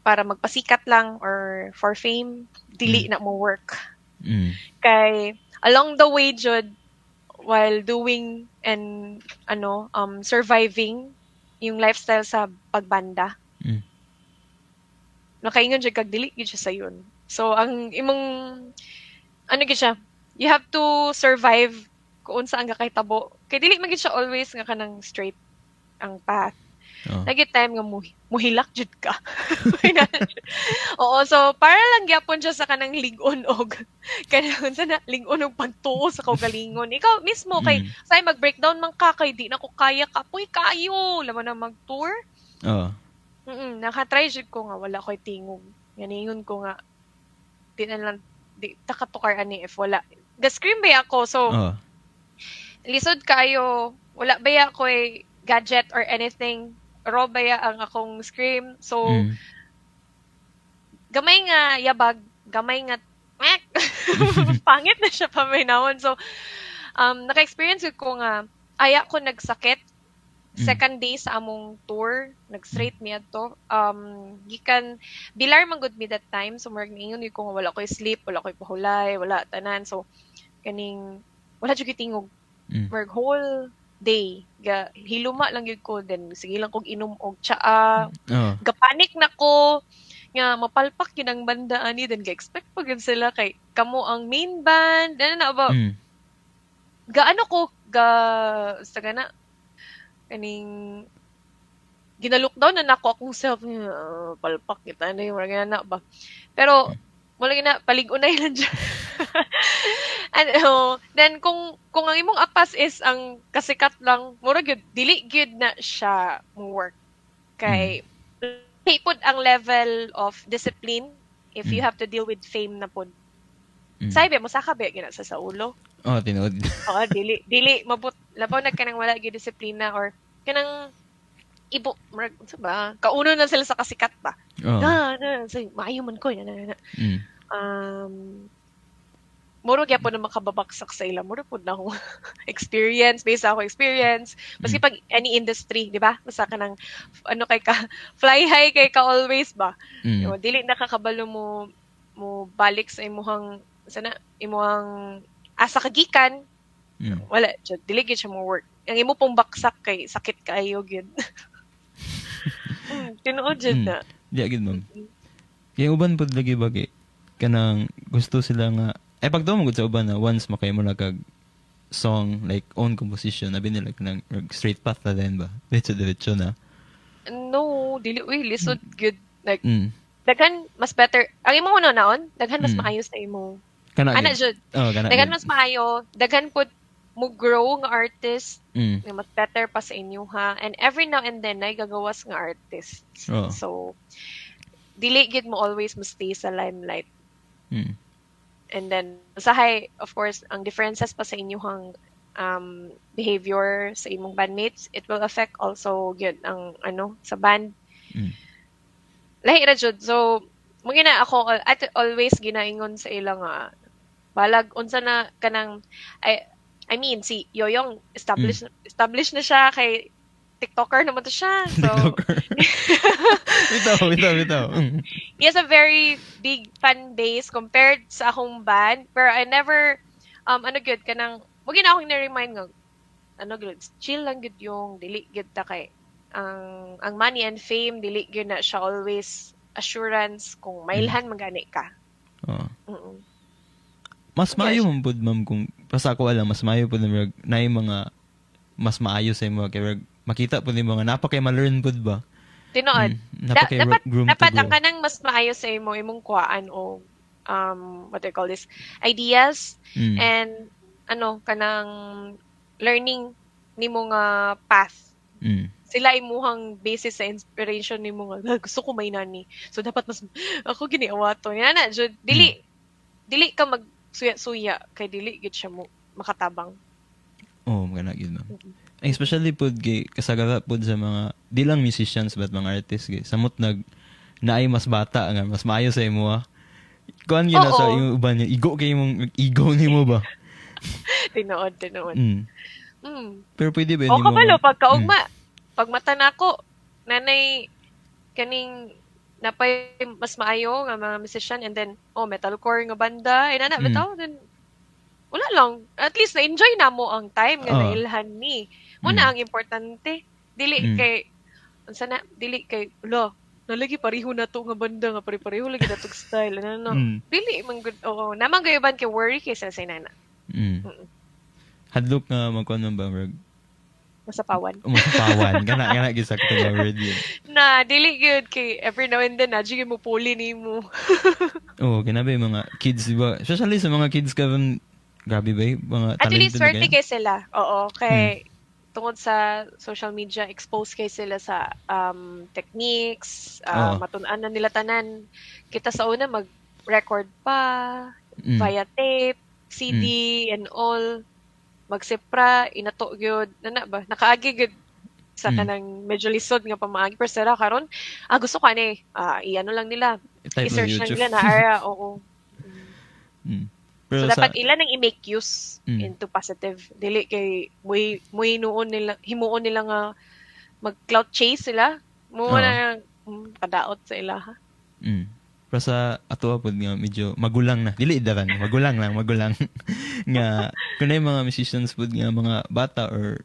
para magpasikat lang or for fame dili mm. na mo work mm. kay along the way jud while doing and ano um surviving yung lifestyle sa pagbanda. Mm. Nakaingon jud kag dili gyud siya sa yun. So ang imong ano gyud siya, you have to survive kung unsa ang gakahitabo. Kay dili man gyud siya always nga kanang straight ang path. Oh. Nagit time nga muhi, muhilak jud ka. Oo, so para lang gyapon siya sa kanang lig-on og kanang unsa na lig-on og pagtuo sa kaugalingon. Ikaw mismo kay mm. say mag-breakdown man ka kay di na ko kaya ka. Puy kayo, laman na mag-tour. Oo. Oh. Mm. Naka-try jud ko nga wala koy tingog. Ganingon ko nga di na lang di takatukar ani if wala. Ga-scream bay ako so. Oh. Lisod kayo, wala bay ako eh, gadget or anything. Raw baya ang akong scream. So, mm. gamay nga yabag, gamay nga mek. Pangit na siya paminawon. So, um, naka-experience ko nga, aya ko nagsakit. Mm. Second day sa among tour, nag-straight me ato. Um, gikan, bilar man good me that time. So, marag niingon ko nga wala ko'y sleep, wala ko'y pahulay, wala tanan. So, kaning, wala siya kitingog. Mm. Marag whole day ga hiluma lang gyud ko then sige lang kog inom og tsaa oh. gapanik na ko nga mapalpak yun ang banda ani then ga-expect pa gyud sila kay kamo ang main band ano na ba mm. gaano ko ga sagana kaning ginalok daw na nako akong self uh, palpak kita na yung mga na ba. Pero wala gina paligunay lang diyan. Ano, then kung kung ang imong apas is ang kasikat lang, mura gyud dili gyud na siya work. Kay hey, pud ang level of discipline if you have to deal with fame na pud. Sabi mo sakabe gina sa sa ulo. Oh, tinud. Oh, dili dili mabut labaw na kanang wala gyud disiplina or kanang ibo marag, ba? Kauno na sila sa kasikat ba. Oh. Na na say maayo man ko na na. Mm. Um Moro kaya po na makababaksak sa ilang. Moro po na akong experience, based ako experience. Maski pag any industry, di ba? Basta ka ng, ano kay ka, fly high kay ka always ba? Mm. O, dili nakakabalo mo, mo balik sa imuhang, sana, imuhang asa kagikan. Mm. Wala, dili yun siya mo work. Ang imo pong baksak kay, sakit kayo yun. Tinuod yun mm. na. Di agad ma'am. Kaya uban po lagi bagay, kanang gusto sila nga, eh, pag daw magod sa uban na once makayo mo nag-song, like, own composition, nabi nila like, ng straight path na din ba? Diretso-diretso na? No, dili, uy, lisod, good. Like, mm. daghan, mas better. Ang imo na naon, daghan, mas mm. maayos na imo. Kana jud. Oh, kana daghan, mas maayo. Daghan po, mo grow ng artist, mm. mas better pa sa inyo, ha? And every now and then, ay gagawas ng artist. Oh. So, dili, good mo always must stay sa limelight. Mm. And then, usahay, of course, ang differences pa sa inyong um, behavior sa imong bandmates, it will affect also yun, ang ano, sa band. Mm. Lahira jud. So, mga na ako, at always ginaingon sa ilang, uh, balag, unsa na kanang, I, I mean, si Yoyong, established mm. established na siya kay TikToker naman to siya. So, TikToker. bitaw, bitaw, bitaw. He has a very big fan base compared sa akong band. Pero I never, um, ano good, kanang, huwag yun akong na-remind nga, ano good, chill lang good yung, dili good ta kay. Ang, ang money and fame, dili good na siya always assurance kung mailhan magani ka. Oo. Oh. Mas mayo man po, ma'am, kung, basta ako alam, mas mayo po na, na yung mga, mas maayos sa mga, kaya makita po din mga napaka-ma-learn po ba? Tinood. Mm, napaka- da- dapat dapat ang kanang mas maayos sa imo, imong kuhaan o um, what do you call this? Ideas mm. and ano, kanang learning ni mga path. Mm. Sila imuhang basis sa inspiration ni mga gusto ko may nani. So, dapat mas ako giniawa to. Yan na, Jud. Dili, mm. dili ka magsuya-suya kay dili yun siya mo makatabang. Oo, oh, magana yun na. Mm-hmm. Especially po, kasagara po sa mga, di lang musicians, but mga artists, gay. Samot nag, naay mas bata, nga, mas maayo sa imo, ha? Kuhan yun na sa imo, ba niya? Igo kayo mong, igo ni mo ba? Tinood, tinood. Mm. Mm. Pero pwede ba yun? O kabalo, pagkaugma. Mm. Pag mata na ako, nanay, kaning, napay, mas maayo, nga mga musician, and then, oh, metalcore nga banda, eh, nana, mm. bitaw, then, wala lang. At least, na-enjoy na mo ang time, nga oh. nailhan ni. Muna mm. ang importante, dili mm. kay sana dili kay lo, nalagi pareho na to nga banda nga pare-pareho lagi na tog style ano no. Mm. Dili man good oo, namang gayoban kay worry kaysa sa inana. Mm. Mm. Hadlok nga magkuan ba rag. Masapawan. Masapawan. Kana kana gisa ko ba word yun. Na dili good kay every now and then adjig mo puli nimo. Oo, kinabe mga kids ba. Especially sa mga kids karon grabe ba mga talented. At least swerte kay sila. Oo, kay mm. tungod sa social media, exposed kayo sila sa um, techniques, uh, matun-an na nila tanan. Kita sa una, mag-record pa, mm. via tape, C D, mm. and all. Magsipra, inato yun, nana ba? Nakaagi yun sa mm. kanang medyo lisod nga pamaagi. Pero sila karon ah, gusto ka na eh. Ah, iano lang nila. I-search lang nila na ara, oo. Mm. So, sa, dapat ilan ang i-make use mm. into positive. Dili kay muy, muy noon nila, himuon nila nga mag-cloud chase sila. Muna na mm, padaot sa ila, ha? Mm. Pero sa ato po nga, medyo magulang na. Dili idaran, magulang lang, magulang. Nga, kung na mga musicians po nga, mga bata or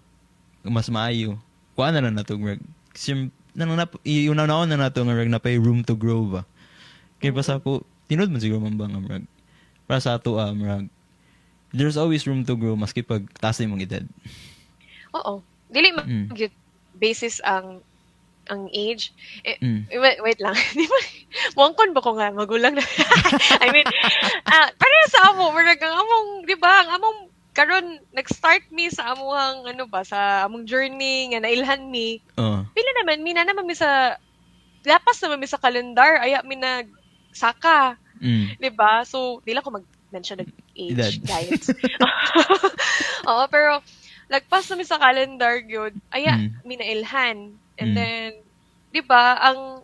mas maayo, kuha na lang na ito. Iunaw-naon na na ito nga, na pay room to grow ba? Kaya pa sa po, tinood mo siguro man ba nga, Marag? Para sa ato, ah, Marag, there's always room to grow maski pag taas na yung mga edad. Oo. Dili mag mm. basis ang Engage. Eh, mm. wait, wait lang. Di ba? Wongkon ba ko nga? Magulang na. I mean, uh, parang sa amo, parang ang among, di ba, ang among, karon nag-start me sa amuhang, ano ba, sa among journey, nga nailhan me. Uh. Pila naman, mina naman mi sa, lapas naman mi sa kalendar, aya mi nagsaka. Mm. Di ba? So, di lang ko mag-mention ng age, guys. Oo, pero, lagpas namin sa calendar yun, aya, mm. minailhan. And mm. then, di ba, ang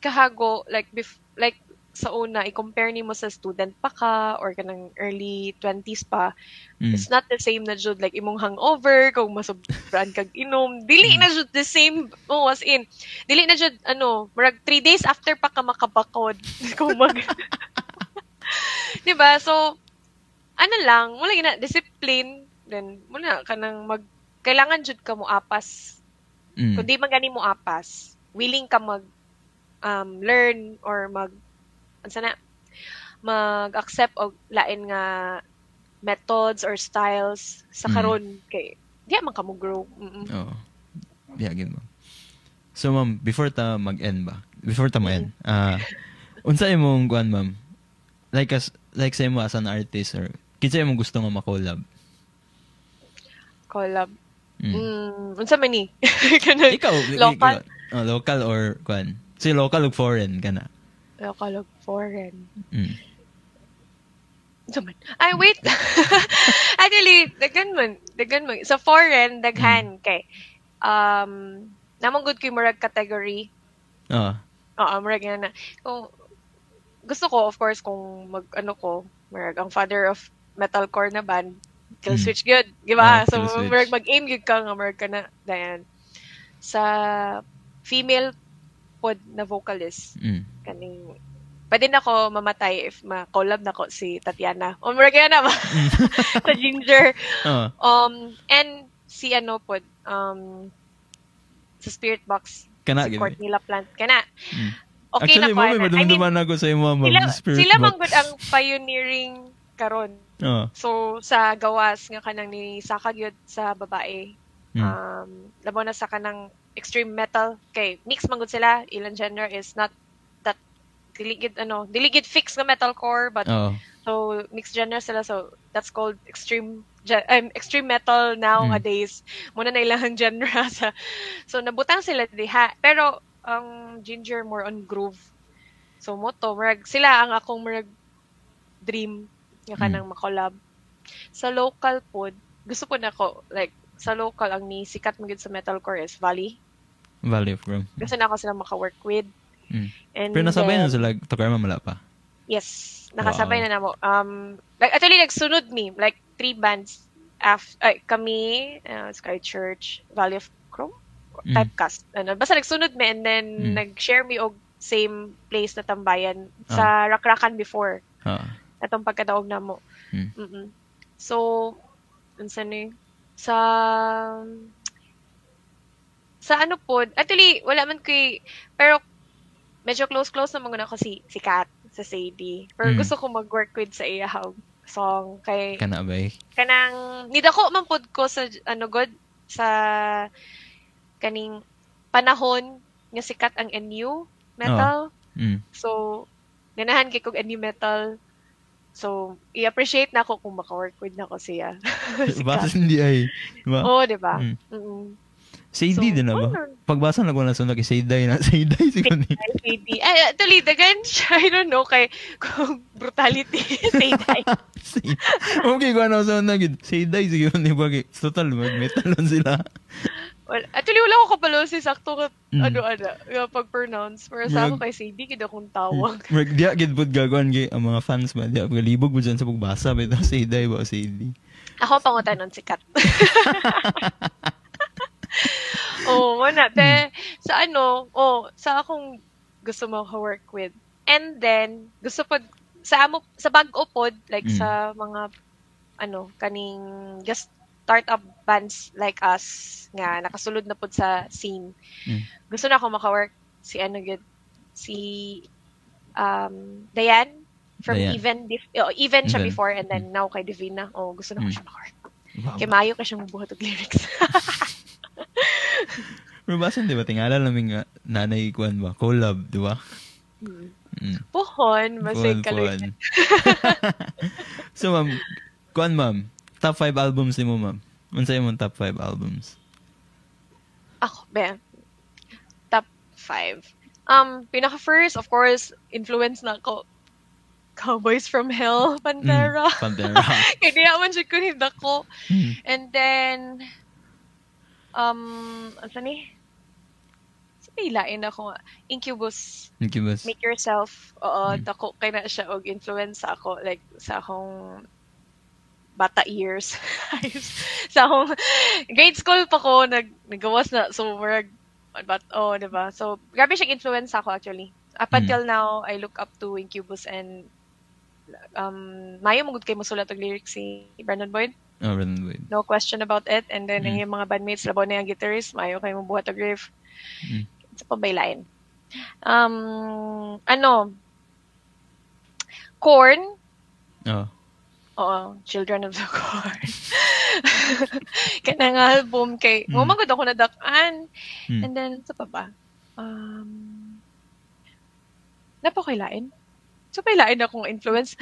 kahago, like, bef- like sa una, i-compare ni mo sa student pa ka, or kanang early twenties pa, mm. it's not the same na jud, like, imong hangover, kung masobran kag inom, dili na jud the same, oh, as in, dili na jud, ano, marag three days after pa ka makabakod, kung mag, di ba, so, ano lang, mula yun na, discipline, then muna kanang mag kailangan jud ka mo apas. Mm. Kundi man gani mo apas, willing ka mag um, learn or mag ansana mag-accept og lain nga methods or styles sa karon mm. kay diya man ka mo grow. Oo. Diya gid mo. So ma'am, before ta mag-end ba? Before ta mag-end. Ah, uh, unsa imong guan ma'am? Like as like say mo as an artist or kinsa imong gusto nga ma-collab? Collab. Mm. Mm, unsa man ni? Kana local, oh, local or kwan. Si local ug foreign kana. Local ug foreign. Mm. Unsa man? Ay wait. Actually, daghan man, daghan man. Sa foreign daghan mm. kay um namong good kay murag category. Oo. Oo, murag na. Kung gusto ko of course kung mag ano ko, murag ang father of metalcore na band. Killswitch good, di ba? Uh, so, mag, mag-aim good ka nga, mag ka na, Diane. Sa female pod na vocalist, mm. kaning, pwede na ko mamatay if ma-collab na ko si Tatiana. O, mag ka na ba? Sa Ginger. Uh-huh. Um, and si ano pod, um, sa Spirit Box, kana, si Courtney Laplante. Kana. Mm. Okay actually, na ko. Actually, mami, madumduman I mean, ako sa iyo, mama. Sila, sila mang good ang pioneering karon. Oh. So, sa gawas nga kanang ni Saka yun sa babae, mm. um, labo na sa kanang extreme metal, kay mix manggod sila, ilang gender is not that, diligid, ano, diligid fix na metalcore, but, oh. so, mixed gender sila, so, that's called extreme, um, extreme metal nowadays, mm. muna na ilang gender, sa, so, nabutang sila diha, pero, ang um, Ginger more on groove, so, moto, marag, sila ang akong marag, dream, yung kanang mm. makolab. Sa local pod, gusto po na ko, like, sa local, ang nisikat magiging sa metalcore is Valley. Valley of Chrome. Gusto na ako silang makawork with. Mm. And pero nasabay then, na sila, Tokarma mala pa? Yes. Nakasabay wow. na na mo. Um, like, actually, nagsunod me. Like, three bands. After, ay, kami, uh, Sky Church, Valley of Chrome, mm. Typecast. Ano, basta nagsunod me and then mm. nag-share me og same place na tambayan oh. sa Rakrakan before. Oo. Oh. Atong pagkadaog na mo. Mm. So, unsan ni? Sa, sa ano po, actually, wala man ko'y, pero, medyo close-close na mga na ko si, si Kat, sa Sadie. Pero mm. gusto ko mag-work with sa iya song. Kay, kanabay? Kanang, nidako man po ko sa, ano god, sa, kaning, panahon, nga si Kat ang N U metal. Oh. Mm. So, ganahan kay kong N U metal. So, i-appreciate na ako kung maka-work with na ko siya. Batas hindi ay. Diba? Oo, diba? Mm. Mm-hmm. Sadie so, din na ba? Oh, pagbasa na ko na sundag, Sadie na. Sadie si Connie. Sadie. Ay, actually, dagan siya. I don't know kay kung brutality. Sadie. Okay, kung ano sundag. Sadie si Connie. Total, mag-metalon sila. Well, actually, wala ko kapalo si sakto ka, mm. ano-ano, pag-pronounce. Pero sa ako kay Sadie, kida kong tawag. Diya, gidpod gagawin kay ang mga fans ba? Diya, galibog mo dyan sa pagbasa. May ito, Sadie ba o Sadie? Ako pangutan nun si Kat. Oo, oh, na. Te, sa ano, oh, sa akong gusto mo work with. And then, gusto po, sa, amo, sa bag-upod, like mm. sa mga, ano, kaning, just, startup bands like us nga nakasulod na po sa scene. Mm. Gusto na ako makawork si ano good si um Diane from Diane. Even dif- oh, even siya before and then now kay Divina. Oh, gusto na mm. ko siya makawork. Wow. Kay Mayo kasi siya mabuhat og lyrics. Rubasan, di ba? Tingala namin nga, nanay kuhan ba? Collab, di ba? Hmm. Mm. Pohon, masay kaluhin. So, ma'am, kuhan, ma'am, top five albums ni mo, ma'am. Unsay mo top five albums? Ako, ben. Top five. Um, pinaka-first, of course, influence na ako. Cowboys from Hell, Pantera. Mm, Pantera. Hindi naman siya kunid ako. Mm. And then, um, ano sa ni? Sabilain ako nga. Incubus. Incubus. Make Yourself. Oo, mm. Tako kay na siya og influence sa ako. Like, sa akong bata years. Sa akong grade school pa ko, nag, nagawas na. So, marag, but, oh, diba? So, grabe siyang influence sa ako actually. Up until mm. now, I look up to Incubus and um, mayo magud kay musulat og lyrics si Brandon Boyd. Oh, Brandon Boyd. No question about it. And then, mm. yung mga bandmates, labaw na yung guitarist, mayo kay mabuhat og riff. Mm. Sa pabaylain. Um, ano? Corn. Oh. Oo. Children of the Corn. Kanang album kay, mm. mamagod ako na dak-an. Mm. And then, sa pa ba? Um, napakailain. So, pailain akong influence.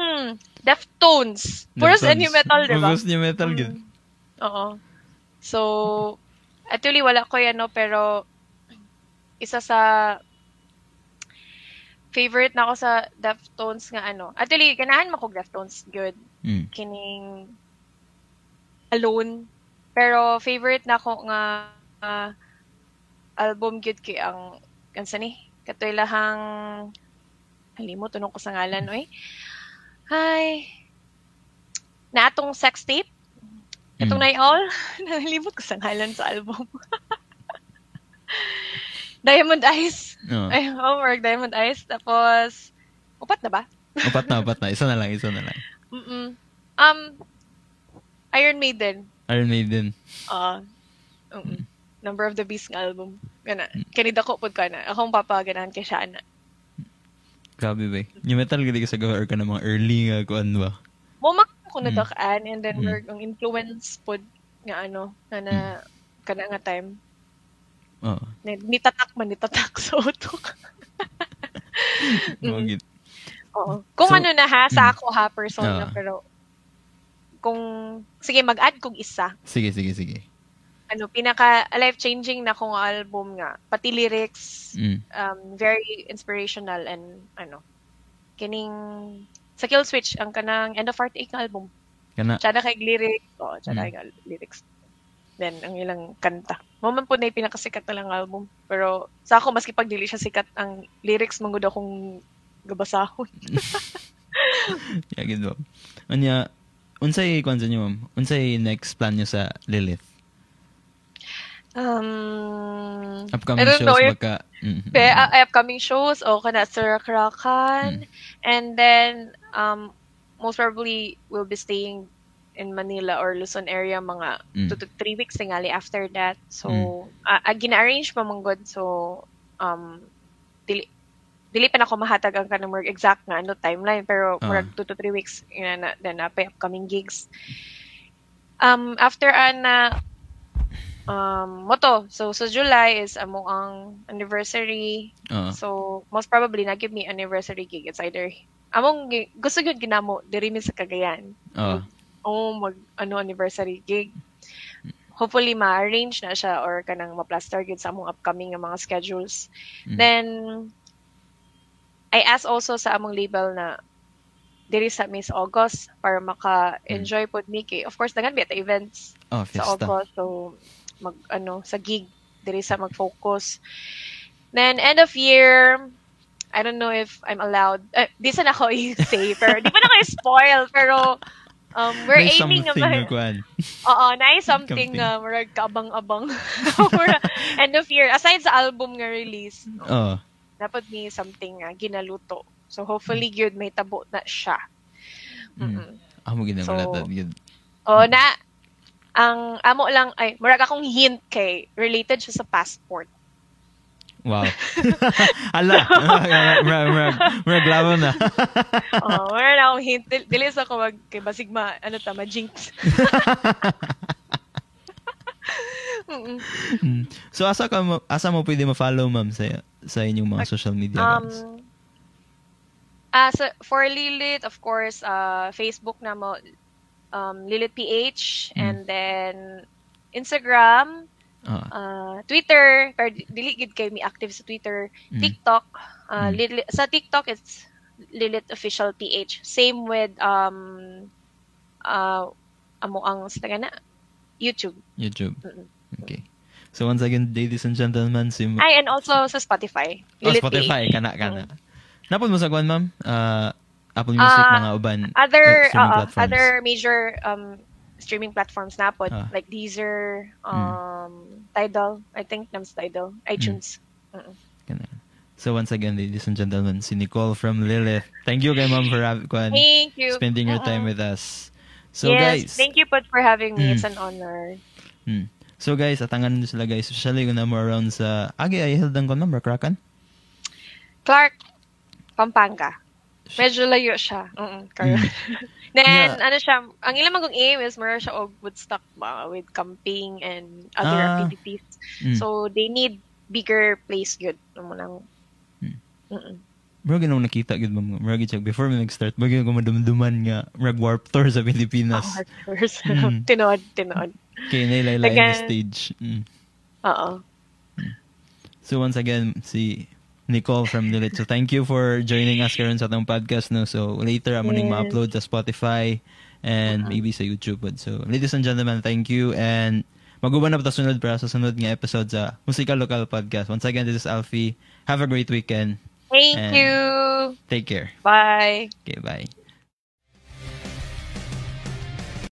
Hmm. Deftones. Puros new metal, diba? Puros new metal, hmm. Good. Oo. So, actually, wala ko yan, no? Pero, isa sa favorite na ako sa Deftones nga, ano. Actually, ganahan mo kong Deftones. Good. Hmm. Kining alone. Pero, favorite na ako nga uh, album, good, kay ang kansa ni? Katoy lahang halimot, tunong ko sa ngalan, oy. Hi. Na atong sex tape. Itong mm. na-all. Nalimot ko sa ngalan sa album. Diamond Eyes. Oh. Ay, homework, Diamond Eyes. Tapos, upat na ba? upat na, upat na. Isa na lang, isa na lang. Mm-mm. Um, Iron Maiden. Iron Maiden. Oo. Uh, mm. Number of the Beast ng album. Gana. Kanida ko po ka na. Akong papaganahan kay siya na. Grabe ba eh. Yung metal gadi ka sa gawar ka ng mga early nga kuan ba? Mumak ko na dakaan and then mm. ang influence po nga ano na na mm. kana nga time. Oo. Oh. Nitatak man, nitatak sa utok. mm. Oo. Kung so, ano na ha, sa ako ha, personal. Oh. Pero kung, sige mag-add kung isa. Sige, sige, sige. Ano, pinaka life-changing na kong album nga. Pati lyrics, mm. um, very inspirational and ano. Kining, sa Killswitch, ang kanang End of Heartache na album. Kana. Tsada kay lyrics. Oo, tsada mm. kay lyrics. Then, ang ilang kanta. Maman po na yung pinakasikat na lang album. Pero, sa ako, maski pag dili siya sikat, ang lyrics, mangod akong gabasahon. Yeah, good ma'am. Anya, unsay, kwanza niyo ma'am, unsay next plan niyo sa Lilith? Um, upcoming shows know, if, baka mm-hmm. pe, uh, upcoming shows o kana Sir Krakan mm. and then um most probably we'll be staying in Manila or Luzon area mga mm. two to three weeks tingali after that so mm. uh, uh, gina-arrange pa manggod so um dili dili pa nako mahatag ang kanang work exact nga ano timeline pero uh. murag two to three weeks ina na then uh, pa upcoming gigs um after an uh, Um, moto. So, so July is among ang anniversary. Uh-huh. So, most probably, na give me anniversary gig. It's either, among, gusto yun ginamo, diri mi sa Cagayan. Uh-huh. O, mag, ano, anniversary gig. Hopefully, ma-arrange na siya or kanang ma-plaster yun sa among upcoming mga schedules. Mm-hmm. Then, I asked also sa among label na, diri sa Miss August para maka-enjoy mm-hmm. po ni kay. Of course, nagan biya ta events oh, sa August. So, mag ano sa gig diri sa mag-focus then end of year I don't know if I'm allowed uh, di sa na ko i-say pero di pa na ko i-spoil pero um we're may aiming naman oo na something na uh, murag kaabang-abang end of year aside sa album nga release oh. dapat ni something uh, ginaluto so hopefully gyud may tabo na siya mm amo ginagulatan gyud oh na ang amo lang, ay, murag akong hint kay, related siya sa passport. Wow. Hala. Murag, murag, murag laban na. Oo, murag na akong hint. Dilis ako mag, kay basigma, ano ta, ma-jinx. So asa ka asa mo pwede ma-follow ma'am sa sa inyong mga social media accounts? Um, uh, so for Lilith, of course, uh, Facebook na mo um, Lilith P H, mm. and then Instagram, ah. uh, Twitter, pero dili gid kay mi active sa Twitter, mm. TikTok, uh, mm. Lilith, sa TikTok it's Lilith Official P H. Same with um uh amo ang sa taga na YouTube. YouTube. Mm-mm. Okay. So once again, ladies and gentlemen, sim- Ay, and also sa Spotify. Lilith oh, Spotify, kana-kana. Mm. Napon mo sa kwan, ma'am? Uh, Apple Music, uh, mga uban. Other, uh, uh, other major um, streaming platforms napon. Ah. Like Deezer, um, mm. Tidal, I think nam's Tidal, iTunes. Mm. So once again, ladies and gentlemen, si Nicole from Lilith. Thank you kay ma'am for kwan, thank you. Spending your time with us. So yes, guys, thank you Pat for having me. Mm. It's an honor. Mm. So guys, atangan nyo sila guys. Especially kung na mo around sa... Agi, ay hildang ko number, Krakan? Clark, Pampanga. Medyo layo siya. Mm-mm, kayo. Mm. Then, yeah. ano siya, ang ilang magong aim is meron siya og Woodstock ba, with camping and other ah. activities. Mm. So, they need bigger place yun. Namunang... Mm. Mm-mm. Bro, gano'ng nakita, good ma'am. Bro, gano'ng before we nag-start, bro, gano'ng madumduman nga rag warp tour sa Pilipinas. Oh, warp tours. Mm. tinood, tinood. Okay, nailay-lay yung stage. Mm. Oo. So, once again, si Nicole from Lilith. So, thank you for joining us karon sa atong podcast. No? So, later, I'm going to ma-upload sa Spotify and uh-huh. maybe sa YouTube. So, ladies and gentlemen, thank you. And mag-uban na pa ta sunod para sa sunod nga episode sa Musika Lokal Podcast. Once again, this is Alfie. Have a great weekend. Thank and you. Take care. Bye. Okay, bye.